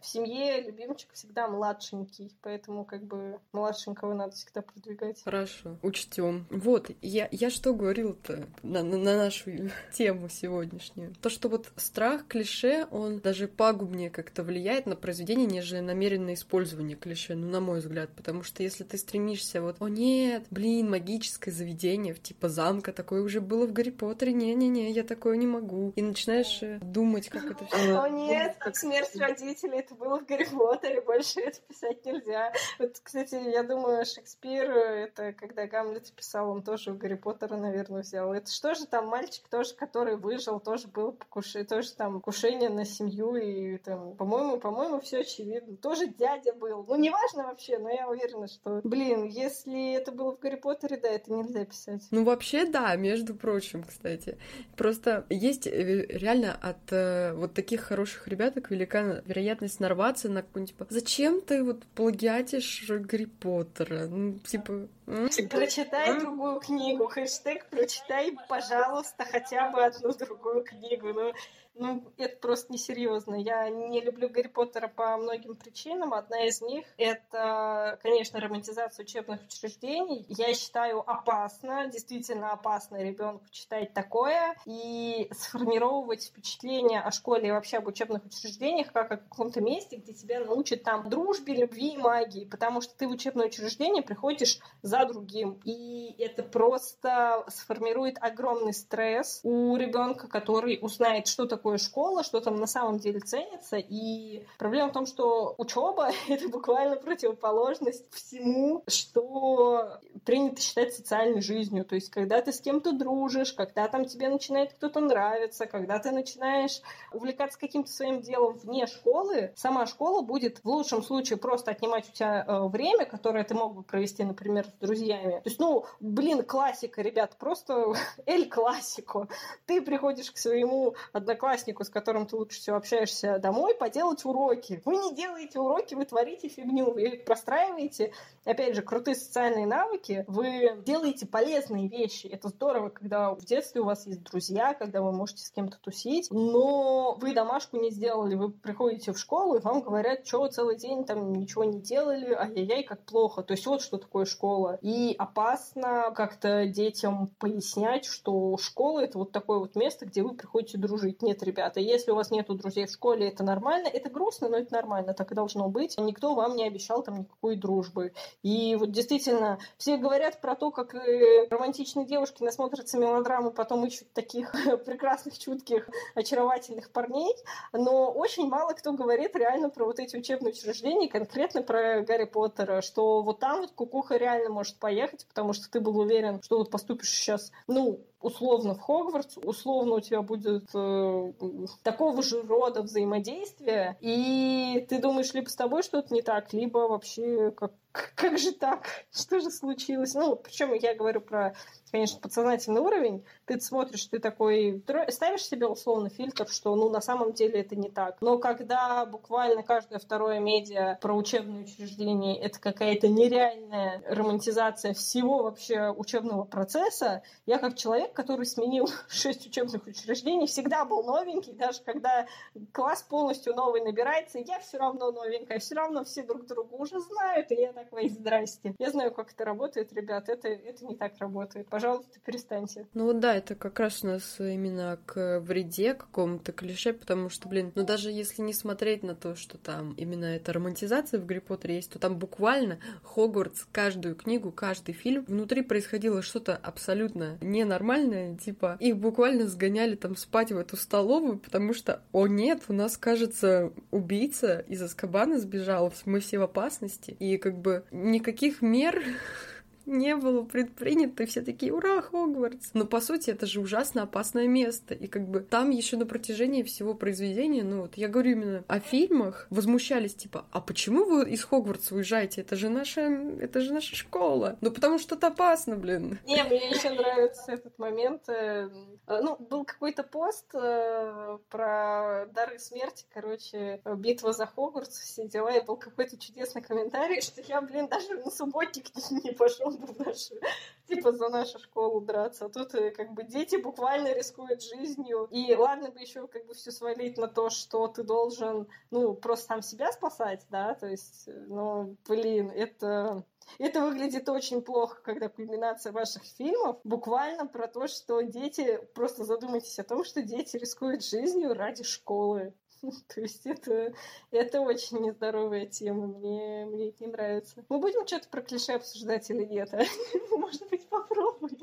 в семье любимчик всегда младшенький, поэтому как бы младшенького надо всегда продвигать. Хорошо, учтем. Вот, я, я что говорила-то на, на, на нашу тему сегодняшнюю? То, что вот страх, клише, он даже пагубнее как-то влияет на произведение, нежели намеренное использование клише, ну, на мой взгляд. Потому что если ты стремишься вот, о нет, блин, магическое заведение, типа замка, такое уже было в Гарри Поттере, не-не-не, я такое не могу. И начинаешь думать, как это все. О нет, как смерть родителей. Это было в Гарри Поттере, больше это писать нельзя. Вот, кстати, я думаю, Шекспир, это когда Гамлет писал, он тоже у Гарри Поттера, наверное, взял. Это что же там мальчик тоже, который выжил, тоже было покушение, тоже там покушение на семью, и там, по-моему, по-моему, все очевидно. Тоже дядя был. Ну, неважно вообще, но я уверена, что, блин, если это было в Гарри Поттере, да, это нельзя писать. Ну, вообще, да, между прочим, кстати. Просто есть реально от вот таких хороших ребят, как велика вероятность нарваться на какую-нибудь, типа, зачем ты вот плагиатишь Гарри Поттера? Ну, типа... Прочитай другую книгу. Хэштег «Прочитай, пожалуйста, хотя бы одну другую книгу». Ну, ну это просто несерьезно. Я не люблю Гарри Поттера по многим причинам. Одна из них — это, конечно, романтизация учебных учреждений. Я считаю, опасно, действительно опасно ребенку читать такое и сформировывать впечатление о школе и вообще об учебных учреждениях как о каком-то месте, где тебя научат там дружбе, любви и магии, потому что ты в учебное учреждение приходишь за другим. И это просто сформирует огромный стресс у ребенка, который узнает, что такое школа, что там на самом деле ценится. И проблема в том, что учеба — это буквально противоположность всему, что принято считать социальной жизнью. То есть когда ты с кем-то дружишь, когда там тебе начинает кто-то нравиться, когда ты начинаешь увлекаться каким-то своим делом вне школы, сама школа будет в лучшем случае просто отнимать у тебя э, время, которое ты мог бы провести, например, с друзьями. То есть, ну, блин, классика, ребят, просто эль-классико. Ты приходишь к своему однокласснику, с которым ты лучше всего общаешься, домой поделать уроки. Вы не делаете уроки, вы творите фигню, вы простраиваете, опять же, крутые социальные навыки, вы делаете полезные вещи. Это здорово, когда в детстве у вас есть друзья, когда вы можете с кем-то тусить, но вы домашку не сделали, вы приходите в школу, и вам говорят, что целый день там ничего не делали, ай-яй-яй, как плохо. То есть вот что такое школа. И опасно как-то детям пояснять, что школа — это вот такое вот место, где вы приходите дружить. Нет, ребята, если у вас нету друзей в школе, это нормально. Это грустно, но это нормально. Так и должно быть. Никто вам не обещал там никакой дружбы. И вот действительно, все говорят про то, как романтичные девушки насмотрятся мелодрамы, потом ищут таких прекрасных, чутких, очаровательных парней. Но очень мало кто говорит реально про вот эти учебные учреждения, конкретно про Гарри Поттера, что вот там вот кукуха реально может поехать, потому что ты был уверен, что вот поступишь сейчас, ну, условно в Хогвартс, условно у тебя будет э, такого же рода взаимодействия, и ты думаешь, либо с тобой что-то не так, либо вообще как, как же так? Что же случилось? Ну, причем я говорю про, конечно, подсознательный уровень. Ты смотришь, ты такой... Ставишь себе условно фильтр, что, ну, на самом деле это не так. Но когда буквально каждое второе медиа про учебные учреждения — это какая-то нереальная романтизация всего вообще учебного процесса, я как человек, который сменил шесть учебных учреждений, всегда был новенький, даже когда класс полностью новый набирается, я все равно новенькая, все равно все друг друга уже знают, и я такой, здрасте. Я знаю, как это работает, ребят, это, это не так работает, пожалуйста, перестаньте. Ну вот да, это как раз у нас именно к вреде, к какому-то клише, потому что, блин, ну даже если не смотреть на то, что там именно эта романтизация в Гарри Поттере есть, то там буквально Хогвартс, каждую книгу, каждый фильм, внутри происходило что-то абсолютно ненормальное, типа, их буквально сгоняли там спать в эту столовую, потому что, о нет, у нас, кажется, убийца из Азкабана сбежал, мы все в опасности, и как бы никаких мер не было предпринято, и все такие: ура, Хогвартс! Но по сути это же ужасно опасное место, и как бы там еще на протяжении всего произведения, ну вот я говорю именно о фильмах, возмущались типа: а почему вы из Хогвартса уезжаете? Это же наша, это же наша школа. Ну потому что это опасно, блин. Не, мне еще нравится этот момент. Ну, был какой-то пост про дары смерти, короче, битва за Хогвартс, все дела, и был какой-то чудесный комментарий, что я, блин, даже на субботник не пошел бы в нашу, типа, за нашу школу драться. А тут, как бы, дети буквально рискуют жизнью. И ладно бы еще как бы все свалить на то, что ты должен, ну, просто сам себя спасать, да, то есть, ну, блин, это... Это выглядит очень плохо, когда кульминация ваших фильмов буквально про то, что дети... Просто задумайтесь о том, что дети рискуют жизнью ради школы. То есть это, это очень нездоровая тема, мне, мне это не нравится. Мы будем что-то про клише обсуждать или нет? Может быть, попробуем?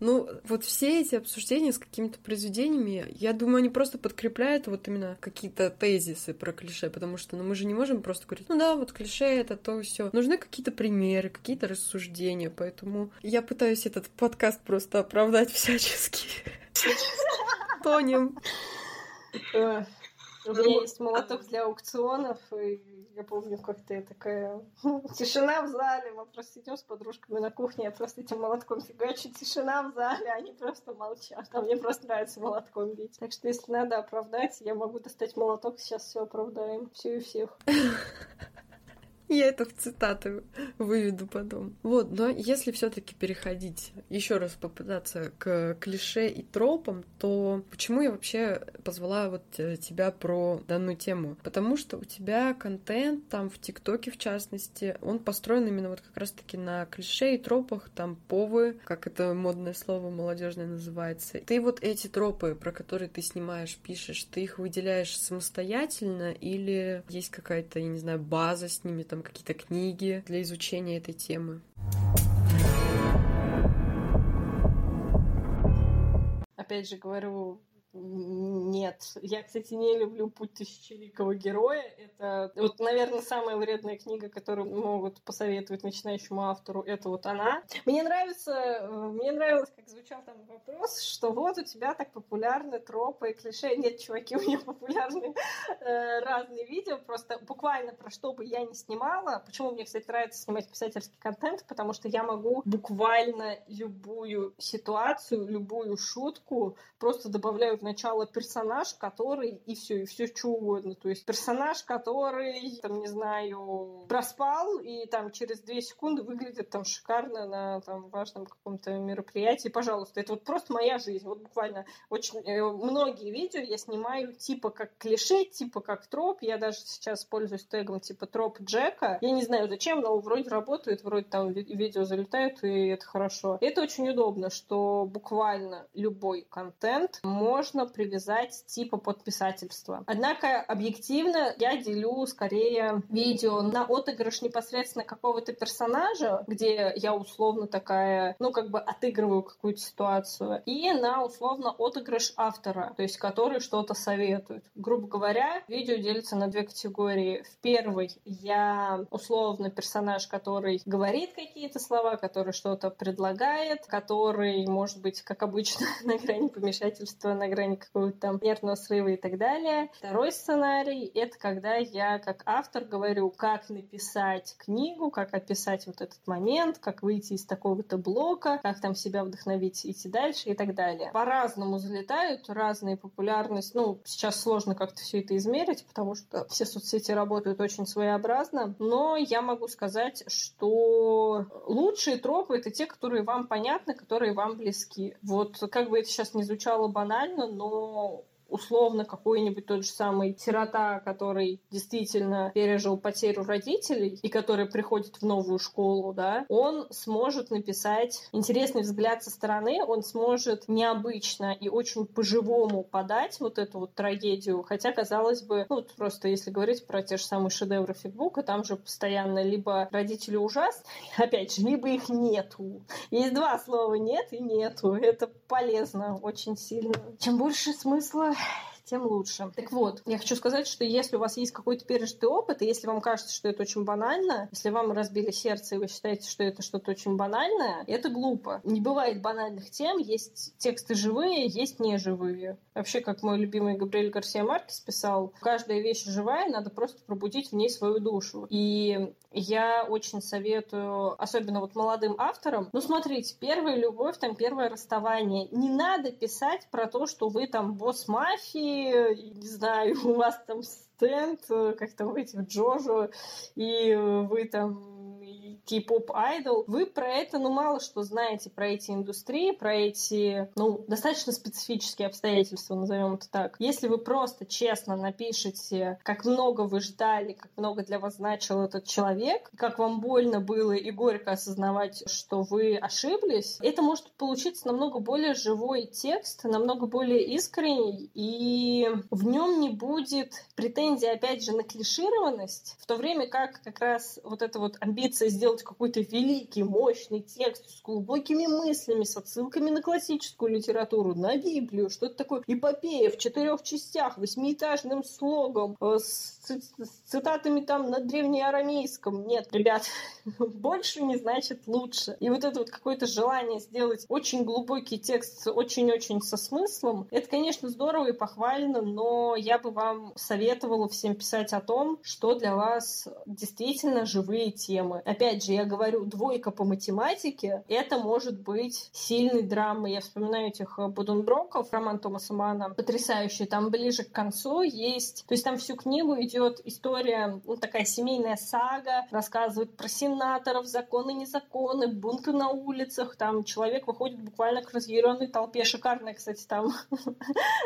Ну, вот все эти обсуждения с какими-то произведениями, я думаю, они просто подкрепляют вот именно какие-то тезисы про клише, потому что, ну, мы же не можем просто говорить: ну да, вот клише это то, все. Нужны какие-то примеры, какие-то рассуждения, поэтому я пытаюсь этот подкаст просто оправдать всячески. Тонем. У меня есть молоток для аукционов, и я помню, как-то я такая... Тишина в зале, мы просто идем с подружками на кухне, я просто этим молотком фигачу, тишина в зале, они просто молчат, а мне просто нравится молотком бить. Так что, если надо оправдать, я могу достать молоток, сейчас все оправдаем, все и всех. Я это в цитаты выведу потом. Вот, но если все-таки переходить, еще раз попытаться к клише и тропам, то почему я вообще позвала вот тебя про данную тему? Потому что у тебя контент там в ТикТоке, в частности, он построен именно вот как раз-таки на клише и тропах, там повы, как это модное слово молодежное называется. Ты вот эти тропы, про которые ты снимаешь, пишешь, ты их выделяешь самостоятельно или есть какая-то, я не знаю, база с ними, там какие-то книги для изучения этой темы? Опять же говорю, нет. Я, кстати, не люблю «Путь тысячеликого героя». Это, вот, наверное, самая вредная книга, которую могут посоветовать начинающему автору, это вот она. Мне нравится, мне нравилось, как звучал там вопрос, что вот у тебя так популярны тропы и клише. Нет, чуваки, у меня популярны э, разные видео, просто буквально про что бы я ни снимала. Почему мне, кстати, нравится снимать писательский контент? Потому что я могу буквально любую ситуацию, любую шутку просто добавляю в начало персонаж, который и все, и все что угодно. То есть персонаж, который, там, не знаю, проспал и там через две секунды выглядит там шикарно на там важном каком-то мероприятии. Пожалуйста, это вот просто моя жизнь. Вот буквально очень э, многие видео я снимаю типа как клише, типа как троп. Я даже сейчас пользуюсь тегом типа троп Джека. Я не знаю зачем, но вроде работает, вроде там ви- видео залетают, и это хорошо. Это очень удобно, что буквально любой контент может привязать типа под писательство. Однако, объективно, я делю скорее видео на отыгрыш непосредственно какого-то персонажа, где я условно такая, ну, как бы отыгрываю какую-то ситуацию, и на условно отыгрыш автора, то есть который что-то советует. Грубо говоря, видео делится на две категории. В первой я условно персонаж, который говорит какие-то слова, который что-то предлагает, который, может быть, как обычно, на грани помешательства, на грани какого-то там нервного срыва и так далее. Второй сценарий — это когда я как автор говорю, как написать книгу, как описать вот этот момент, как выйти из такого-то блока, как там себя вдохновить, идти дальше и так далее. По-разному залетают, разные популярность. Ну, сейчас сложно как-то все это измерить, потому что все соцсети работают очень своеобразно, но я могу сказать, что лучшие тропы — это те, которые вам понятны, которые вам близки. Вот как бы это сейчас не звучало банально, но условно какой-нибудь тот же самый сирота, который действительно пережил потерю родителей и который приходит в новую школу, да, он сможет написать интересный взгляд со стороны, он сможет необычно и очень по-живому подать вот эту вот трагедию, хотя, казалось бы, ну, вот просто если говорить про те же самые шедевры фигбука, там же постоянно либо родители ужасны, опять же, либо их нету. Есть два слова «нет» и «нету». Это полезно очень сильно. Чем больше смысла, тем лучше. Так вот, я хочу сказать, что если у вас есть какой-то пережитый опыт, и если вам кажется, что это очень банально, если вам разбили сердце, и вы считаете, что это что-то очень банальное, это глупо. Не бывает банальных тем, есть тексты живые, есть неживые. Вообще, как мой любимый Габриэль Гарсия Маркес писал, каждая вещь живая, надо просто пробудить в ней свою душу. И я очень советую, особенно вот молодым авторам, ну, смотрите, первая любовь, там, первое расставание. Не надо писать про то, что вы там босс мафии, не знаю, у вас там стенд, как там выйти в Джожо, и вы там кей-поп-айдол. Вы про это, ну, мало что знаете, про эти индустрии, про эти, ну, достаточно специфические обстоятельства, назовем это так. Если вы просто честно напишете, как много вы ждали, как много для вас значил этот человек, как вам больно было и горько осознавать, что вы ошиблись, это может получиться намного более живой текст, намного более искренний, и в нем не будет претензий, опять же, на клишированность, в то время как как раз вот эта вот амбиция сделать какой-то великий, мощный текст с глубокими мыслями, с отсылками на классическую литературу, на Библию, что-то такое, эпопея в четырех частях, восьмиэтажным слогом, с, с цитатами там на древнеарамейском. Нет, ребят, больше не значит лучше. И вот это вот какое-то желание сделать очень глубокий текст, очень-очень со смыслом, это, конечно, здорово и похвально, но я бы вам советовала всем писать о том, что для вас действительно живые темы. Опять же, я говорю, двойка по математике, это может быть сильной драмой. Я вспоминаю этих Будденброков, роман Томаса Манна, потрясающий. Там ближе к концу есть... То есть там всю книгу идет история, ну, такая семейная сага, рассказывает про сенаторов, законы, незаконы, бунты на улицах. Там человек выходит буквально к разъяренной толпе. Шикарная, кстати, там...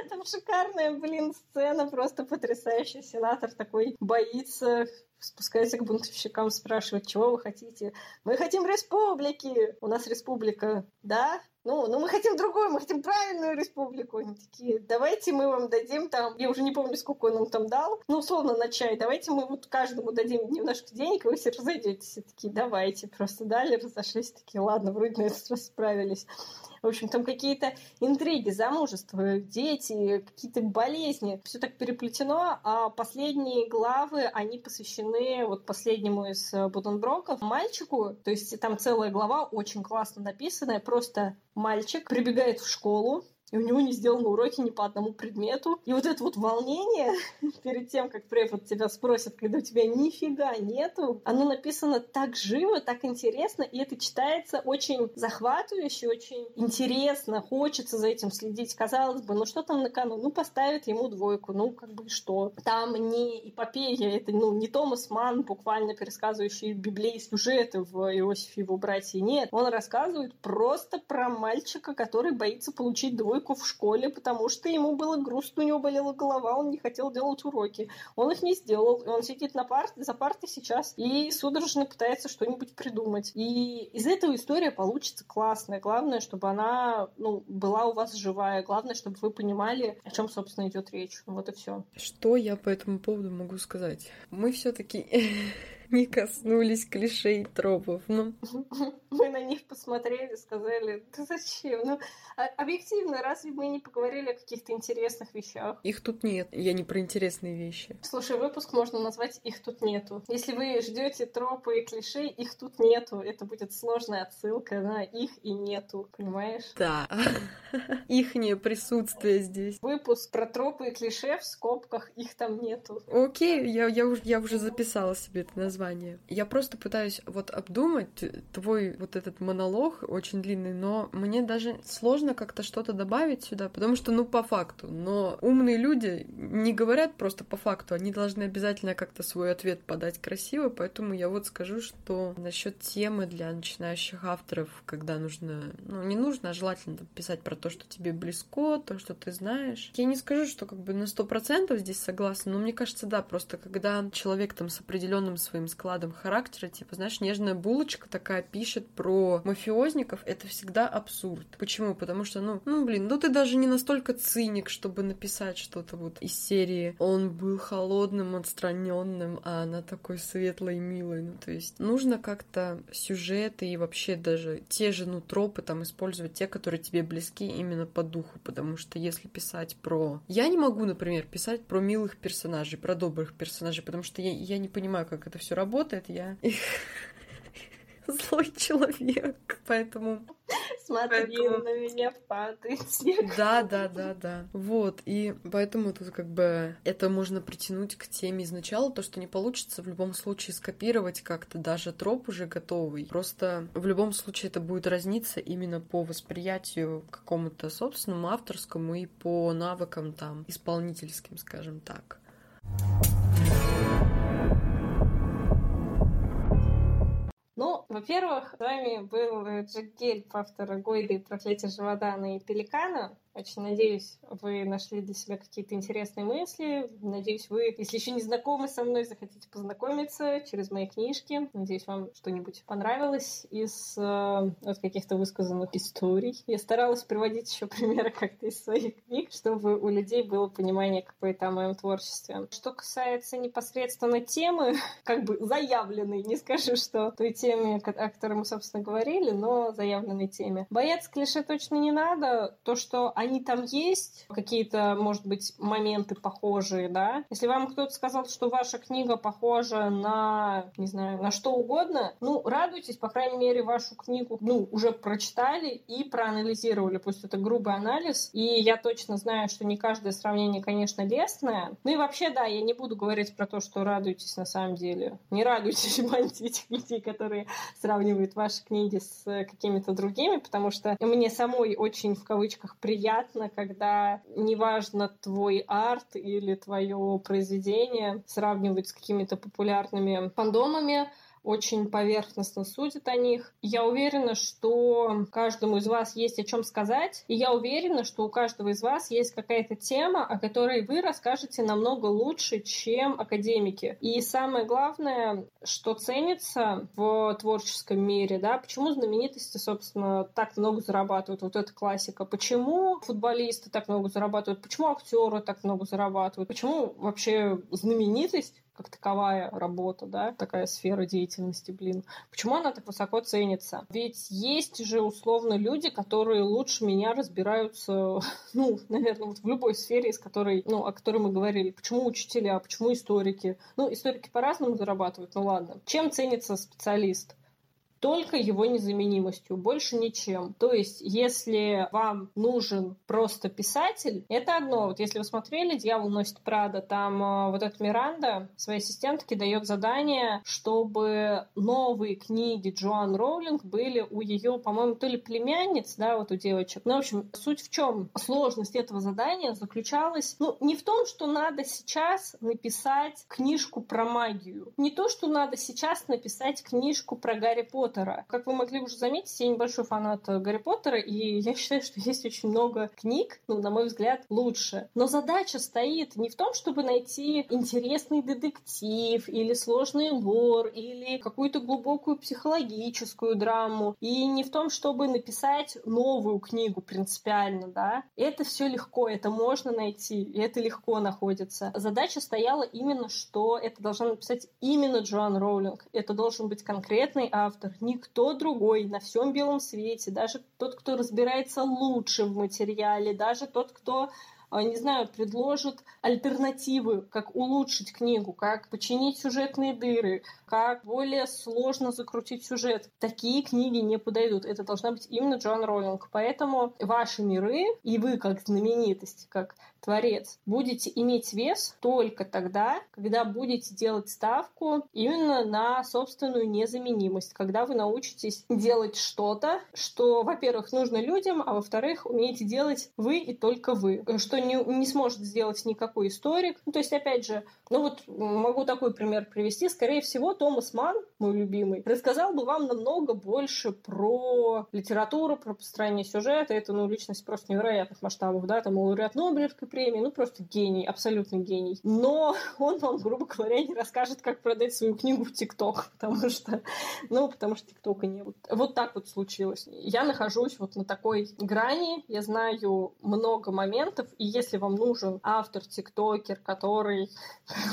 Там шикарная, блин, сцена, просто потрясающая. Сенатор такой боится... спускается к бунтовщикам, спрашивает, чего вы хотите? Мы хотим республики! У нас республика, да? Ну, ну мы хотим другую, мы хотим правильную республику. Они такие, давайте мы вам дадим там, я уже не помню, сколько он им там дал, ну, условно, на чай, давайте мы вот каждому дадим немножко денег, и вы все разойдетесь. И такие, давайте, просто дали, разошлись, такие, ладно, вроде на этот раз справились. В общем, там какие-то интриги, замужество, дети, какие-то болезни. Все так переплетено, а последние главы, они посвящены вот последнему из Будденброков, мальчику, то есть там целая глава, очень классно написанная, просто мальчик прибегает в школу, и у него не сделаны уроки ни по одному предмету. И вот это вот волнение перед тем, как препод тебя спросит, когда у тебя нифига нету, оно написано так живо, так интересно, и это читается очень захватывающе, очень интересно, хочется за этим следить. Казалось бы, ну что там на кону? Ну поставят ему двойку, ну как бы что? Там не эпопея, это ну, не Томас Манн, буквально пересказывающий библейские сюжеты в «Иосифе и его братья». Нет, он рассказывает просто про мальчика, который боится получить двойку в школе, потому что ему было грустно, у него болела голова, он не хотел делать уроки. Он их не сделал, и он сидит на пар... за партой сейчас и судорожно пытается что-нибудь придумать. И из этого история получится классная. Главное, чтобы она, ну, была у вас живая. Главное, чтобы вы понимали, о чем, собственно, идет речь. Вот и все. Что я по этому поводу могу сказать? Мы все-таки не коснулись клише и тропов. Ну. Мы на них посмотрели, сказали, да зачем? Ну, объективно, разве мы не поговорили о каких-то интересных вещах? Их тут нет. Я не про интересные вещи. Слушай, выпуск можно назвать «Их тут нету». Если вы ждете тропы и клише, их тут нету. Это будет сложная отсылка на их и нету. Понимаешь? Да. Ихнее присутствие здесь. Выпуск про тропы и клише, в скобках «их там нету». Окей, я, я, уж, я уже записала себе это название. Я просто пытаюсь вот обдумать твой вот этот монолог, очень длинный, но мне даже сложно как-то что-то добавить сюда, потому что, ну, по факту. Но умные люди не говорят просто по факту, они должны обязательно как-то свой ответ подать красиво, поэтому я вот скажу, что насчет темы для начинающих авторов, когда нужно, ну, не нужно, а желательно писать про то, что тебе близко, то, что ты знаешь. Я не скажу, что как бы на сто процентов здесь согласна, но мне кажется, да, просто когда человек там с определенным своим складом характера, типа, знаешь, нежная булочка такая пишет про мафиозников, это всегда абсурд. Почему? Потому что, ну, ну, блин, ну ты даже не настолько циник, чтобы написать что-то вот из серии «Он был холодным, отстраненным, а она такой светлой, милой». Ну, то есть нужно как-то сюжеты и вообще даже те же, ну, тропы там использовать, те, которые тебе близки именно по духу, потому что если писать про... Я не могу, например, писать про милых персонажей, про добрых персонажей, потому что я, я не понимаю, как это все работает, я... Злой человек, поэтому... Смотри, поэтому... на меня падает снег. Да, да, да, да. Вот, и поэтому тут как бы это можно притянуть к теме изначала, то, что не получится в любом случае скопировать как-то даже троп уже готовый. Просто в любом случае это будет разниться именно по восприятию какому-то собственному, авторскому и по навыкам там исполнительским, скажем так. Ну, во-первых, с вами был Джек Гельб, автор Гойды, «Проклятье Жеводана» и «Пеликана». Очень надеюсь, вы нашли для себя какие-то интересные мысли. Надеюсь, вы, если еще не знакомы со мной, захотите познакомиться через мои книжки. Надеюсь, вам что-нибудь понравилось из э, вот каких-то высказанных историй. Я старалась приводить еще примеры как-то из своих книг, чтобы у людей было понимание какое-то о моем творчестве. Что касается непосредственно темы, как бы заявленной, не скажу, что той теме, о которой мы, собственно, говорили, но заявленной теме. Бояться клише точно не надо. То, что они там есть, какие-то, может быть, моменты похожие, да? Если вам кто-то сказал, что ваша книга похожа на, не знаю, на что угодно, ну, радуйтесь, по крайней мере, вашу книгу, ну, уже прочитали и проанализировали. Пусть это грубый анализ, и я точно знаю, что не каждое сравнение, конечно, лестное. Ну и вообще, да, я не буду говорить про то, что радуйтесь на самом деле. Не радуйтесь, баньте этих людей, которые сравнивают ваши книги с какими-то другими, потому что мне самой очень, в кавычках, приятно когда неважно твой арт или твое произведение сравнивают с какими-то популярными фандомами, очень поверхностно судят о них. Я уверена, что каждому из вас есть о чем сказать, и я уверена, что у каждого из вас есть какая-то тема, о которой вы расскажете намного лучше, чем академики. И самое главное, что ценится в творческом мире, да, почему знаменитости, собственно, так много зарабатывают, вот эта классика, почему футболисты так много зарабатывают, почему актеры так много зарабатывают, почему вообще знаменитость как таковая работа, да, такая сфера деятельности, блин. Почему она так высоко ценится? Ведь есть же, условно, люди, которые лучше меня разбираются, ну, наверное, вот в любой сфере, из которой, ну, о которой мы говорили. Почему учителя, почему историки? Ну, историки по-разному зарабатывают, ну ладно. Чем ценится специалист? Только его незаменимостью, больше ничем. То есть, если вам нужен просто писатель, это одно. Вот если вы смотрели «Дьявол носит Прада», там э, вот эта Миранда своей ассистентке дает задание, чтобы новые книги Джоан Роулинг были у ее, по-моему, то ли племянниц, да, вот у девочек. Ну, в общем, суть в чем? Сложность этого задания заключалась, ну, не в том, что надо сейчас написать книжку про магию, не то, что надо сейчас написать книжку про Гарри Поттера. Как вы могли уже заметить, я небольшой фанат Гарри Поттера, и я считаю, что есть очень много книг, ну, на мой взгляд, лучше. Но задача стоит не в том, чтобы найти интересный детектив, или сложный лор, или какую-то глубокую психологическую драму, и не в том, чтобы написать новую книгу принципиально, да. Это все легко, это можно найти, и это легко находится. Задача стояла именно, что это должна написать именно Джоан Роулинг. Это должен быть конкретный автор. Никто другой на всем белом свете, даже тот, кто разбирается лучше в материале, даже тот, кто, не знаю, предложит альтернативы, как улучшить книгу, как починить сюжетные дыры, как более сложно закрутить сюжет. Такие книги не подойдут. Это должна быть именно Джоан Роулинг. Поэтому ваши миры, и вы как знаменитость, как творец, будете иметь вес только тогда, когда будете делать ставку именно на собственную незаменимость, когда вы научитесь делать что-то, что, во-первых, нужно людям, а во-вторых, умеете делать вы и только вы. Что не, не сможет сделать никакой историк. Ну, то есть, опять же, ну вот могу такой пример привести. Скорее всего, Томас Манн, мой любимый, рассказал бы вам намного больше про литературу, про построение сюжета. Это, ну, личность просто невероятных масштабов, да, там лауреат Нобелевской премии, ну, просто гений, абсолютный гений. Но он вам, грубо говоря, не расскажет, как продать свою книгу в ТикТок, потому что, ну, потому что ТикТока не было. Вот так вот случилось. Я нахожусь вот на такой грани, я знаю много моментов, и если вам нужен автор-тиктокер, который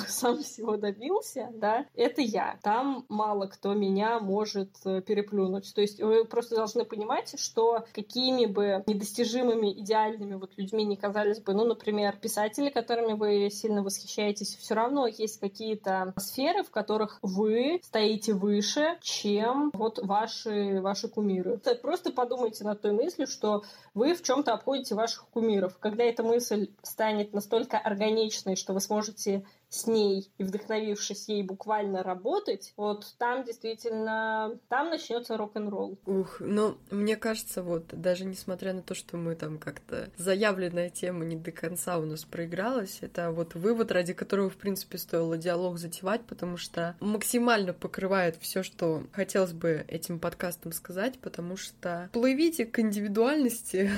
сам всего добился, да, это я. Там мало кто меня может переплюнуть. То есть вы просто должны понимать, что какими бы недостижимыми, идеальными вот людьми не казались бы, ну, например, писатели, которыми вы сильно восхищаетесь, все равно есть какие-то сферы, в которых вы стоите выше, чем вот ваши, ваши кумиры. Просто подумайте над той мыслью, что вы в чем-то обходите ваших кумиров. Когда эта мысль станет настолько органичной, что вы сможете с ней и вдохновившись ей буквально работать, вот там действительно, там начнется рок-н-ролл. Ух, ну, мне кажется, вот, даже несмотря на то, что мы там как-то заявленная тема не до конца у нас проигралась, это вот вывод, ради которого, в принципе, стоило диалог затевать, потому что максимально покрывает все, что хотелось бы этим подкастом сказать, потому что плывите к индивидуальности,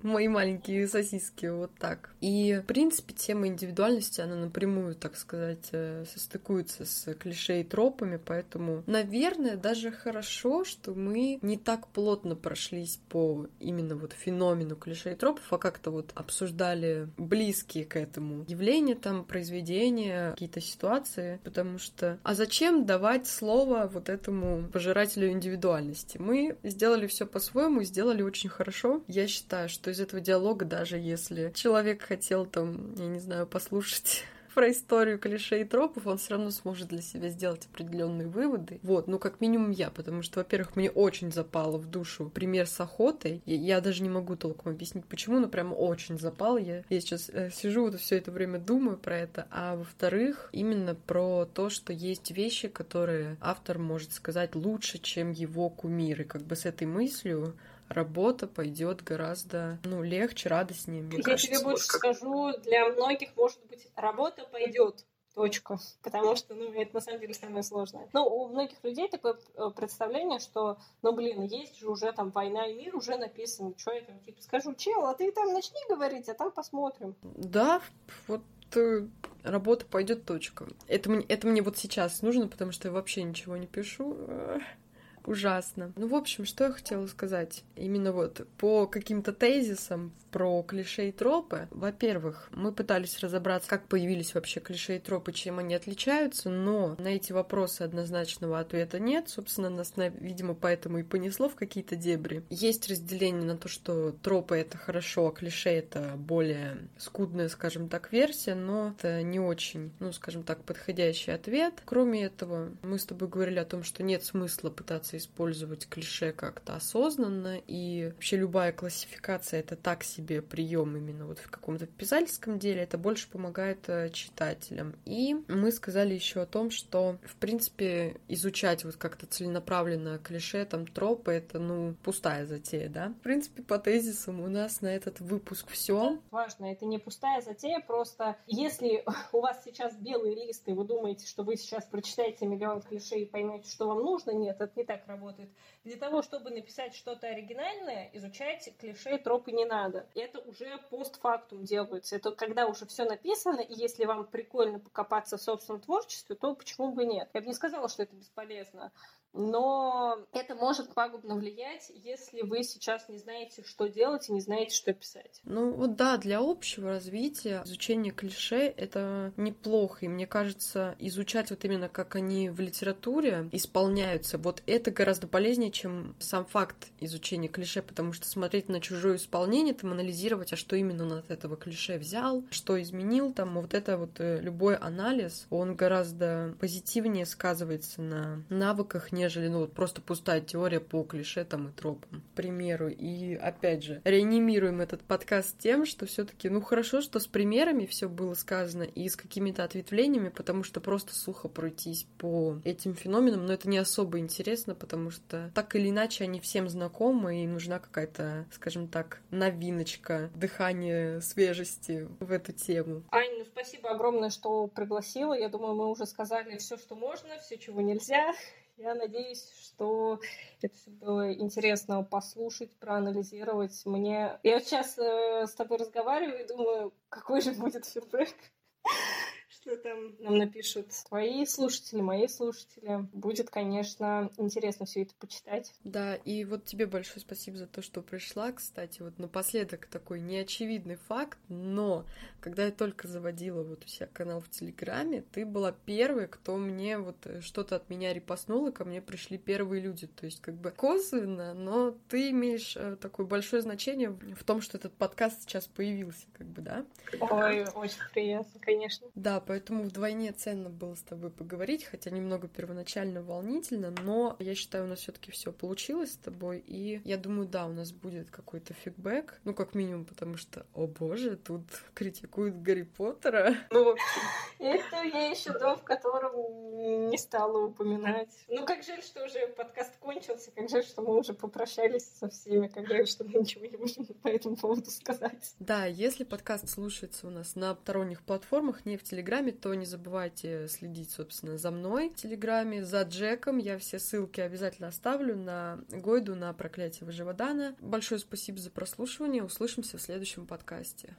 мои маленькие сосиски, вот так. И, в принципе, тема индивидуальности, она напрямую, так сказать, состыкуется с клише и тропами, поэтому, наверное, даже хорошо, что мы не так плотно прошлись по именно вот феномену клише и тропов, а как-то вот обсуждали близкие к этому явления, там, произведения, какие-то ситуации, потому что... А зачем давать слово вот этому пожирателю индивидуальности? Мы сделали все по-своему, сделали очень хорошо. Я считаю, что из этого диалога, даже если человек хотел там, я не знаю, послушать про историю клише и тропов, он все равно сможет для себя сделать определенные выводы. Вот, ну, как минимум я, потому что, во-первых, мне очень запало в душу пример с охотой. Я, я даже не могу толком объяснить, почему, но прям очень запало. Я, я сейчас э, сижу вот все это время думаю про это. А во-вторых, именно про то, что есть вещи, которые автор может сказать лучше, чем его кумир. И как бы с этой мыслью работа пойдет гораздо, ну, легче, радостнее. Мне Я кажется, тебе больше вот как... скажу, для многих, может быть, работа пойдет. Точку. Потому что, ну, это на самом деле самое сложное. Ну, у многих людей такое представление, что, ну, блин, есть же уже там «Война и мир» уже написано. Что я там, типа, скажу, чел, а ты там начни говорить, а там посмотрим. Да, вот... работа пойдет. Точка. Это мне, это мне вот сейчас нужно, потому что я вообще ничего не пишу. Ужасно. Ну, в общем, что я хотела сказать? Именно вот по каким-то тезисам про клише и тропы. Во-первых, мы пытались разобраться, как появились вообще клише и тропы, чем они отличаются, но на эти вопросы однозначного ответа нет. Собственно, нас, видимо, поэтому и понесло в какие-то дебри. Есть разделение на то, что тропы — это хорошо, а клише — это более скудная, скажем так, версия, но это не очень, ну, скажем так, подходящий ответ. Кроме этого, мы с тобой говорили о том, что нет смысла пытаться использовать клише как-то осознанно, и вообще любая классификация — это так себе прием именно вот в каком-то писательском деле, это больше помогает читателям. И мы сказали еще о том, что, в принципе, изучать вот как-то целенаправленно клише, там, тропы — это, ну, пустая затея, да? В принципе, по тезисам у нас на этот выпуск все. Важно, это не пустая затея, просто если у вас сейчас белый лист, и вы думаете, что вы сейчас прочитаете миллион клише и поймете, что вам нужно, нет, это не так работает. Для того, чтобы написать что-то оригинальное, изучать клише и тропы не надо. Это уже постфактум делается. Это когда уже все написано, и если вам прикольно покопаться в собственном творчестве, то почему бы нет? Я бы не сказала, что это бесполезно, но это может пагубно влиять, если вы сейчас не знаете, что делать, и не знаете, что писать. Ну вот да, для общего развития изучение клише — это неплохо, и мне кажется, изучать вот именно как они в литературе исполняются, вот это гораздо полезнее, чем сам факт изучения клише, потому что смотреть на чужое исполнение, там анализировать, а что именно он от этого клише взял, что изменил, там вот это вот любой анализ, он гораздо позитивнее сказывается на навыках, нежели, ну, вот просто пустая теория по клише там и тропам, к примеру. И опять же, реанимируем этот подкаст тем, что все-таки, ну, хорошо, что с примерами все было сказано и с какими-то ответвлениями, потому что просто сухо пройтись по этим феноменам, но это не особо интересно, потому что так или иначе они всем знакомы, и им нужна какая-то, скажем так, новиночка, дыхание свежести в эту тему. Ань, ну спасибо огромное, что пригласила. Я думаю, мы уже сказали все, что можно, все, чего нельзя. Я надеюсь, что это все было интересно послушать, проанализировать. Мне... Я сейчас э, с тобой разговариваю и думаю, какой же будет фидбэк, что там нам напишут твои слушатели, мои слушатели. Будет, конечно, интересно все это почитать. Да, и вот тебе большое спасибо за то, что пришла. Кстати, вот напоследок такой неочевидный факт, но когда я только заводила вот у себя канал в Телеграме, ты была первой, кто мне вот что-то от меня репостнула, ко мне пришли первые люди. То есть как бы косвенно, но ты имеешь такое большое значение в том, что этот подкаст сейчас появился, как бы, да? Ой, очень приятно, конечно. Да, поэтому вдвойне ценно было с тобой поговорить, хотя немного первоначально волнительно, но я считаю, у нас все-таки все получилось с тобой, и я думаю, да, у нас будет какой-то фидбэк, ну, как минимум, потому что, о боже, тут критикуют Гарри Поттера. Ну, это я еще дом, в котором не стала упоминать. Ну, как жаль, что уже подкаст кончился, как жаль, что мы уже попрощались со всеми, как жаль, что мы ничего не можем по этому поводу сказать. Да, если подкаст слушается у нас на сторонних платформах, не в Телеграме, то не забывайте следить, собственно, за мной в Телеграме, за Джеком. Я все ссылки обязательно оставлю на Гойду, на Проклятье Жеводана. Большое спасибо за прослушивание. Услышимся в следующем подкасте.